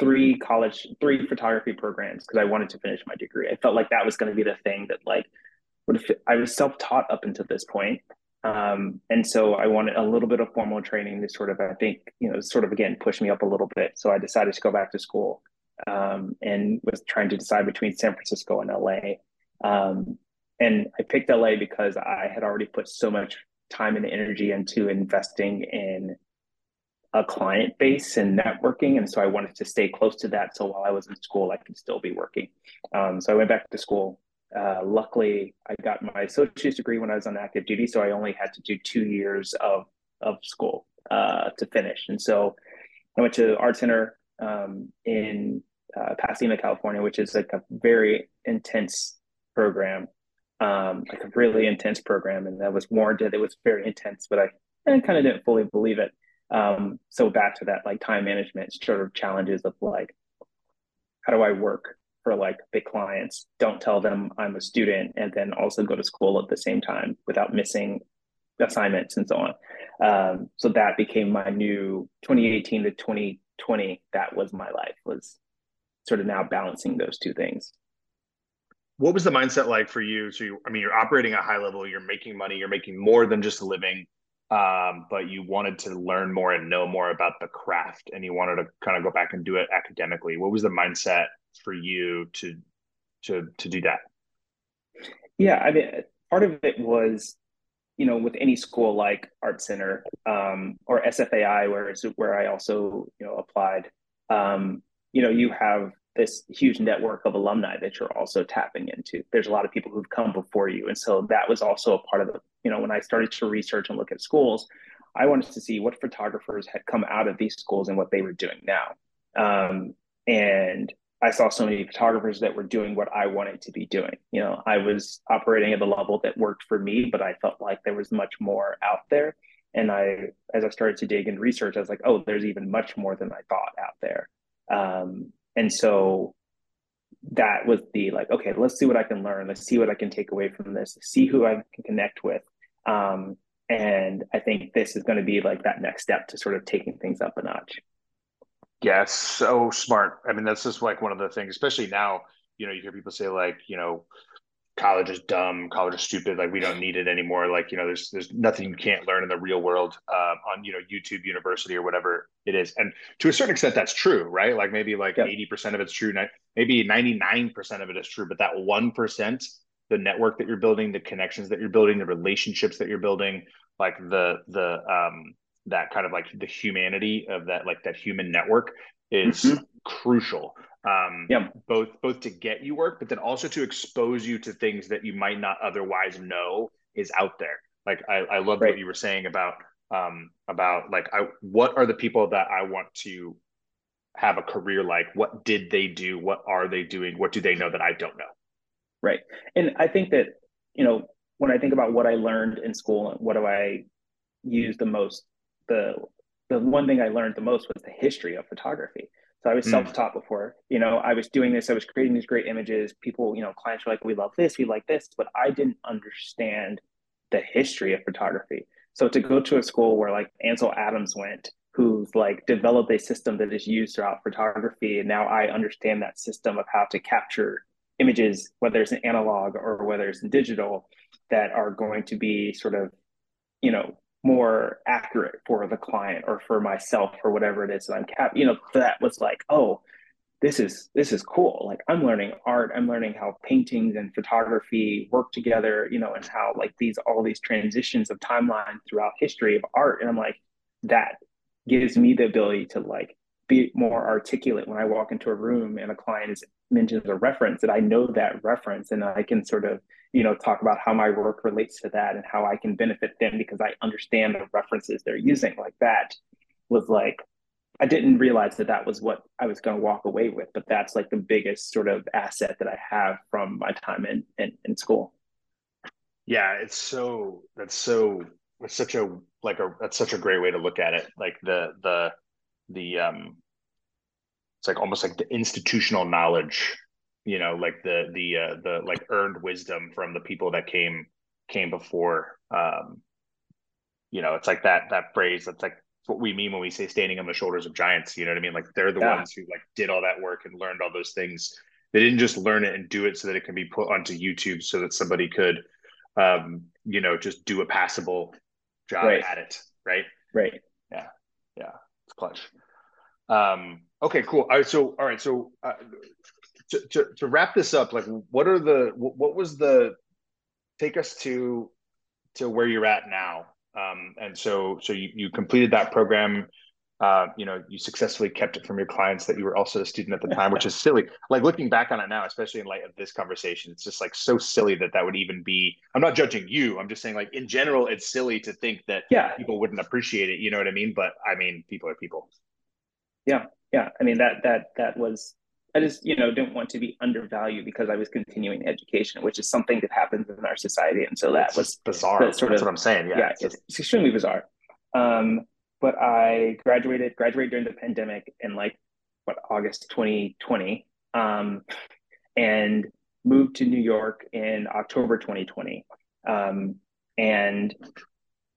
three college, three photography programs because I wanted to finish my degree. I felt like that was going to be the thing that like, would have, I was self-taught up until this point. Um, and so I wanted a little bit of formal training to sort of, I think, you know, sort of, again, push me up a little bit. So I decided to go back to school, um, and was trying to decide between San Francisco and L A. Um, and I picked L A because I had already put so much time and energy into investing in a client base and networking. And so I wanted to stay close to that. So while I was in school, I could still be working. Um, so I went back to school. Uh, luckily, I got my associate's degree when I was on active duty, so I only had to do two years of of school uh, to finish. And so I went to Art Center um, in uh, Pasadena, California, which is like a very intense program, um, like a really intense program, and that was warranted. It was very intense, but I, I kind of didn't fully believe it. Um, so back to that, like time management sort of challenges of like, how do I work for like big clients, don't tell them I'm a student, and then also go to school at the same time without missing assignments and so on. Um, so that became my new twenty eighteen to twenty twenty. That was my life, was sort of now balancing those two things. What was the mindset like for you? So you, I mean, you're operating at a high level, you're making money, you're making more than just a living, um, but you wanted to learn more and know more about the craft, and you wanted to kind of go back and do it academically. What was the mindset for you to to to do that? Yeah, I mean, part of it was, you know, with any school like Art Center um, or S F A I, where is where I also you know applied. Um, you know, you have this huge network of alumni that you're also tapping into. There's a lot of people who've come before you, and so that was also a part of the. You know, when I started to research and look at schools, I wanted to see what photographers had come out of these schools and what they were doing now, um, and I saw so many photographers that were doing what I wanted to be doing. You know, I was operating at the level that worked for me, but I felt like there was much more out there. And I, as I started to dig and research, I was like, oh, there's even much more than I thought out there. Um, and so that was the like, okay, let's see what I can learn. Let's see what I can take away from this, see who I can connect with. Um, and I think this is going to be like that next step to sort of taking things up a notch. Yeah, it's so smart. I mean, that's just like one of the things, especially now, you know, you hear people say like, you know, college is dumb, college is stupid. Like we don't need it anymore. Like, you know, there's, there's nothing you can't learn in the real world uh, on, you know, YouTube University or whatever it is. And to a certain extent, that's true, right? Like maybe like yep. eighty percent of it's true. Maybe ninety-nine percent of it is true, but that one percent, the network that you're building, the connections that you're building, the relationships that you're building, like the, the, um, that kind of like the humanity of that, like that human network is mm-hmm. crucial. Um, yeah. Both, both to get you work, but then also to expose you to things that you might not otherwise know is out there. Like, I, I love right. what you were saying about, um, about like, I, what are the people that I want to have a career like? What did they do? What are they doing? What do they know that I don't know? Right. And I think that, you know, when I think about what I learned in school and what do I use the most, the the one thing I learned the most was the history of photography. So I was mm. self-taught before, you know, I was doing this, I was creating these great images. People, you know, clients were like, we love this, we like this, but I didn't understand the history of photography. So to go to a school where like Ansel Adams went, who's like developed a system that is used throughout photography. And now I understand that system of how to capture images, whether it's an analog or whether it's in digital, that are going to be sort of, you know, more accurate for the client or for myself or whatever it is that I'm cap, you know, that was like, oh, this is, this is cool. Like I'm learning art, I'm learning how paintings and photography work together, you know, and how like these, all these transitions of timeline throughout history of art. And I'm like, that gives me the ability to like be more articulate when I walk into a room and a client is mentions a reference, that I know that reference and I can sort of, you know, talk about how my work relates to that and how I can benefit them because I understand the references they're using. Like that was like, I didn't realize that that was what I was going to walk away with, but that's like the biggest sort of asset that I have from my time in, in, in school. Yeah. It's so, that's so, it's such a, like a, that's such a great way to look at it. Like the, the, the, um, it's like almost like the institutional knowledge, you know, like the the uh, the like earned wisdom from the people that came came before. Um, you know, it's like that that phrase. That's like what we mean when we say standing on the shoulders of giants. You know what I mean? Like they're the yeah. ones who like did all that work and learned all those things. They didn't just learn it and do it so that it can be put onto YouTube so that somebody could, um, you know, just do a passable job right. at it. Right. Right. Yeah. Yeah. It's clutch. Um, okay, cool. All right, so all right, so uh, to, to to wrap this up, like, what are the what was the take us to to where you're at now? Um, and so so you, you completed that program. Uh, you know, you successfully kept it from your clients that you were also a student at the time, which is silly. Like looking back on it now, especially in light of this conversation, it's just like so silly that that would even be. I'm not judging you. I'm just saying, like in general, it's silly to think that yeah. people wouldn't appreciate it. You know what I mean? But I mean, people are people. Yeah. Yeah. I mean, that, that, that was, I just, you know, didn't want to be undervalued because I was continuing education, which is something that happens in our society. And so that it's was bizarre. That sort That's of, what I'm saying. Yeah. yeah it's, just... it's extremely bizarre. Um, but I graduated, graduated during the pandemic in like, what, August twenty twenty, um, and moved to New York in October twenty twenty. Um, and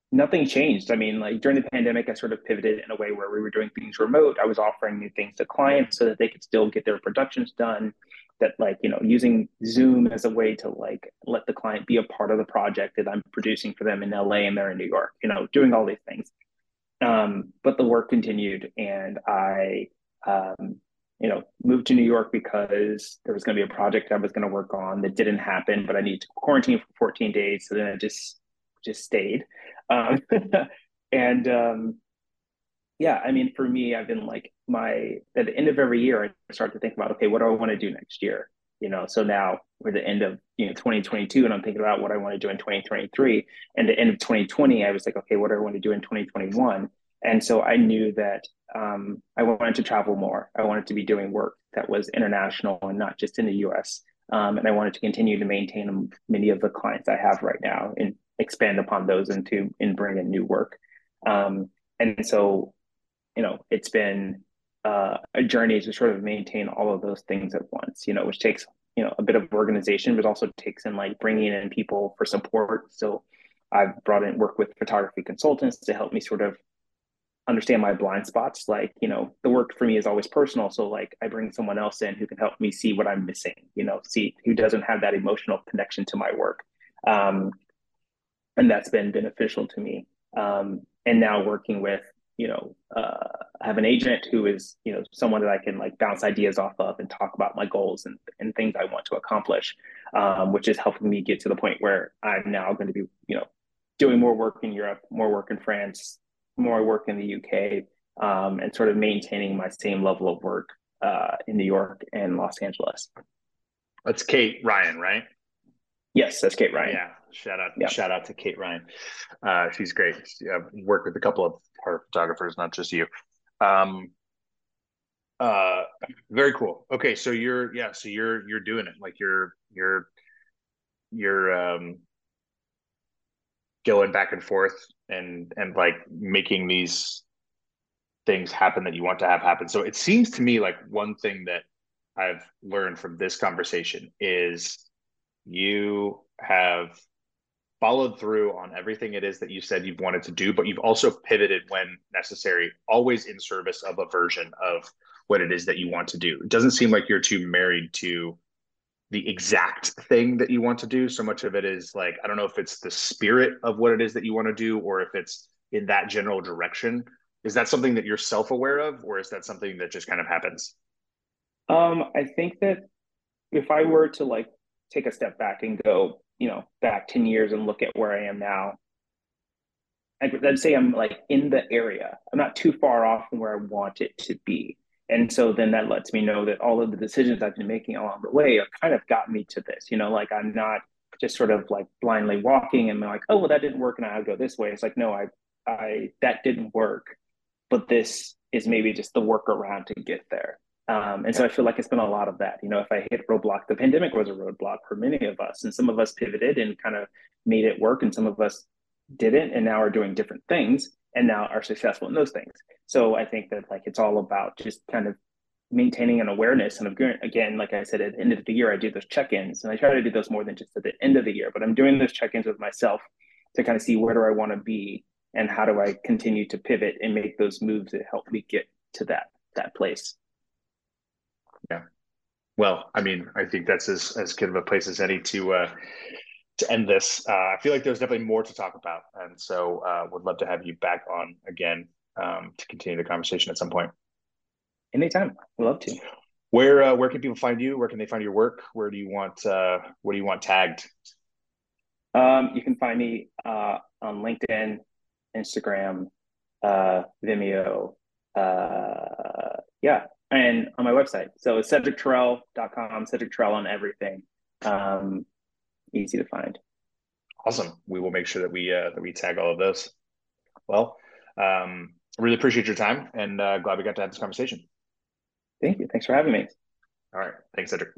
nothing changed. I mean, like during the pandemic, I sort of pivoted in a way where we were doing things remote. I was offering new things to clients so that they could still get their productions done, that like, you know, using Zoom as a way to like, let the client be a part of the project that I'm producing for them in L A and they're in New York, you know, doing all these things. Um, but the work continued and I, um, you know, moved to New York because there was going to be a project I was going to work on that didn't happen, but I needed to quarantine for fourteen days. So then I just just stayed. Um, and um, yeah, I mean, for me, I've been like my, at the end of every year, I start to think about, okay, what do I want to do next year? You know, so now we're the end of, you know, twenty twenty-two, and I'm thinking about what I want to do in twenty twenty-three. And the end of twenty twenty, I was like, okay, what do I want to do in twenty twenty-one? And so I knew that um, I wanted to travel more. I wanted to be doing work that was international and not just in the U S. Um, and I wanted to continue to maintain many of the clients I have right now and expand upon those and to and bring in new work. Um, and so, you know, it's been uh, a journey to sort of maintain all of those things at once, you know, which takes, you know, a bit of organization, but also takes in like bringing in people for support. So I've brought in work with photography consultants to help me sort of understand my blind spots. Like, you know, the work for me is always personal. So like I bring someone else in who can help me see what I'm missing, you know, see who doesn't have that emotional connection to my work. Um, and that's been beneficial to me. Um, and now working with, you know, uh, I have an agent who is, you know, someone that I can like bounce ideas off of and talk about my goals and, and things I want to accomplish, um, which is helping me get to the point where I'm now going to be, you know, doing more work in Europe, more work in France, more work in the U K, um, and sort of maintaining my same level of work uh, in New York and Los Angeles. That's Kate Ryan, right? Yes, that's Kate Ryan. Yeah, shout out, yeah. shout out to Kate Ryan. Uh, she's great. I've worked with a couple of her photographers, not just you. Um, uh, very cool. Okay, so you're yeah, so you're you're doing it. Like you're you're you're um, going back and forth and and like making these things happen that you want to have happen. So it seems to me like one thing that I've learned from this conversation is you have followed through on everything it is that you said you've wanted to do, but you've also pivoted when necessary, always in service of a version of what it is that you want to do. It doesn't seem like you're too married to the exact thing that you want to do. So much of it is like, I don't know if it's the spirit of what it is that you want to do, or if it's in that general direction. Is that something that you're self-aware of, or is that something that just kind of happens? Um, I think that if I were to like take a step back and go, you know, back ten years and look at where I am now, I'd, I'd say I'm like in the area. I'm not too far off from where I want it to be. And so then that lets me know that all of the decisions I've been making along the way have kind of got me to this, you know, like I'm not just sort of like blindly walking and like, oh, well, that didn't work and I'll go this way. It's like, no, I, I, that didn't work, but this is maybe just the workaround to get there. Um, and so I feel like it's been a lot of that. You know, if I hit roadblock, the pandemic was a roadblock for many of us. And some of us pivoted and kind of made it work. And some of us didn't. And now are doing different things and now are successful in those things. So I think that like, it's all about just kind of maintaining an awareness. And again, like I said, at the end of the year, I do those check-ins, and I try to do those more than just at the end of the year, but I'm doing those check-ins with myself to kind of see where do I want to be and how do I continue to pivot and make those moves that help me get to that, that place. Yeah. Well, I mean, I think that's as, as good of a place as any to uh, to end this. Uh, I feel like there's definitely more to talk about. And so uh, would love to have you back on again um, to continue the conversation at some point. Anytime. I'd love to. Where uh, where can people find you? Where can they find your work? Where do you want, uh, what do you want tagged? Um, you can find me uh, on LinkedIn, Instagram, uh, Vimeo. Uh, yeah. And on my website. So it's Cedric Terrell dot com, Cedric Terrell on everything. Um, easy to find. Awesome. We will make sure that we uh, that we tag all of those. Well, um, really appreciate your time and uh, glad we got to have this conversation. Thank you. Thanks for having me. All right. Thanks, Cedric.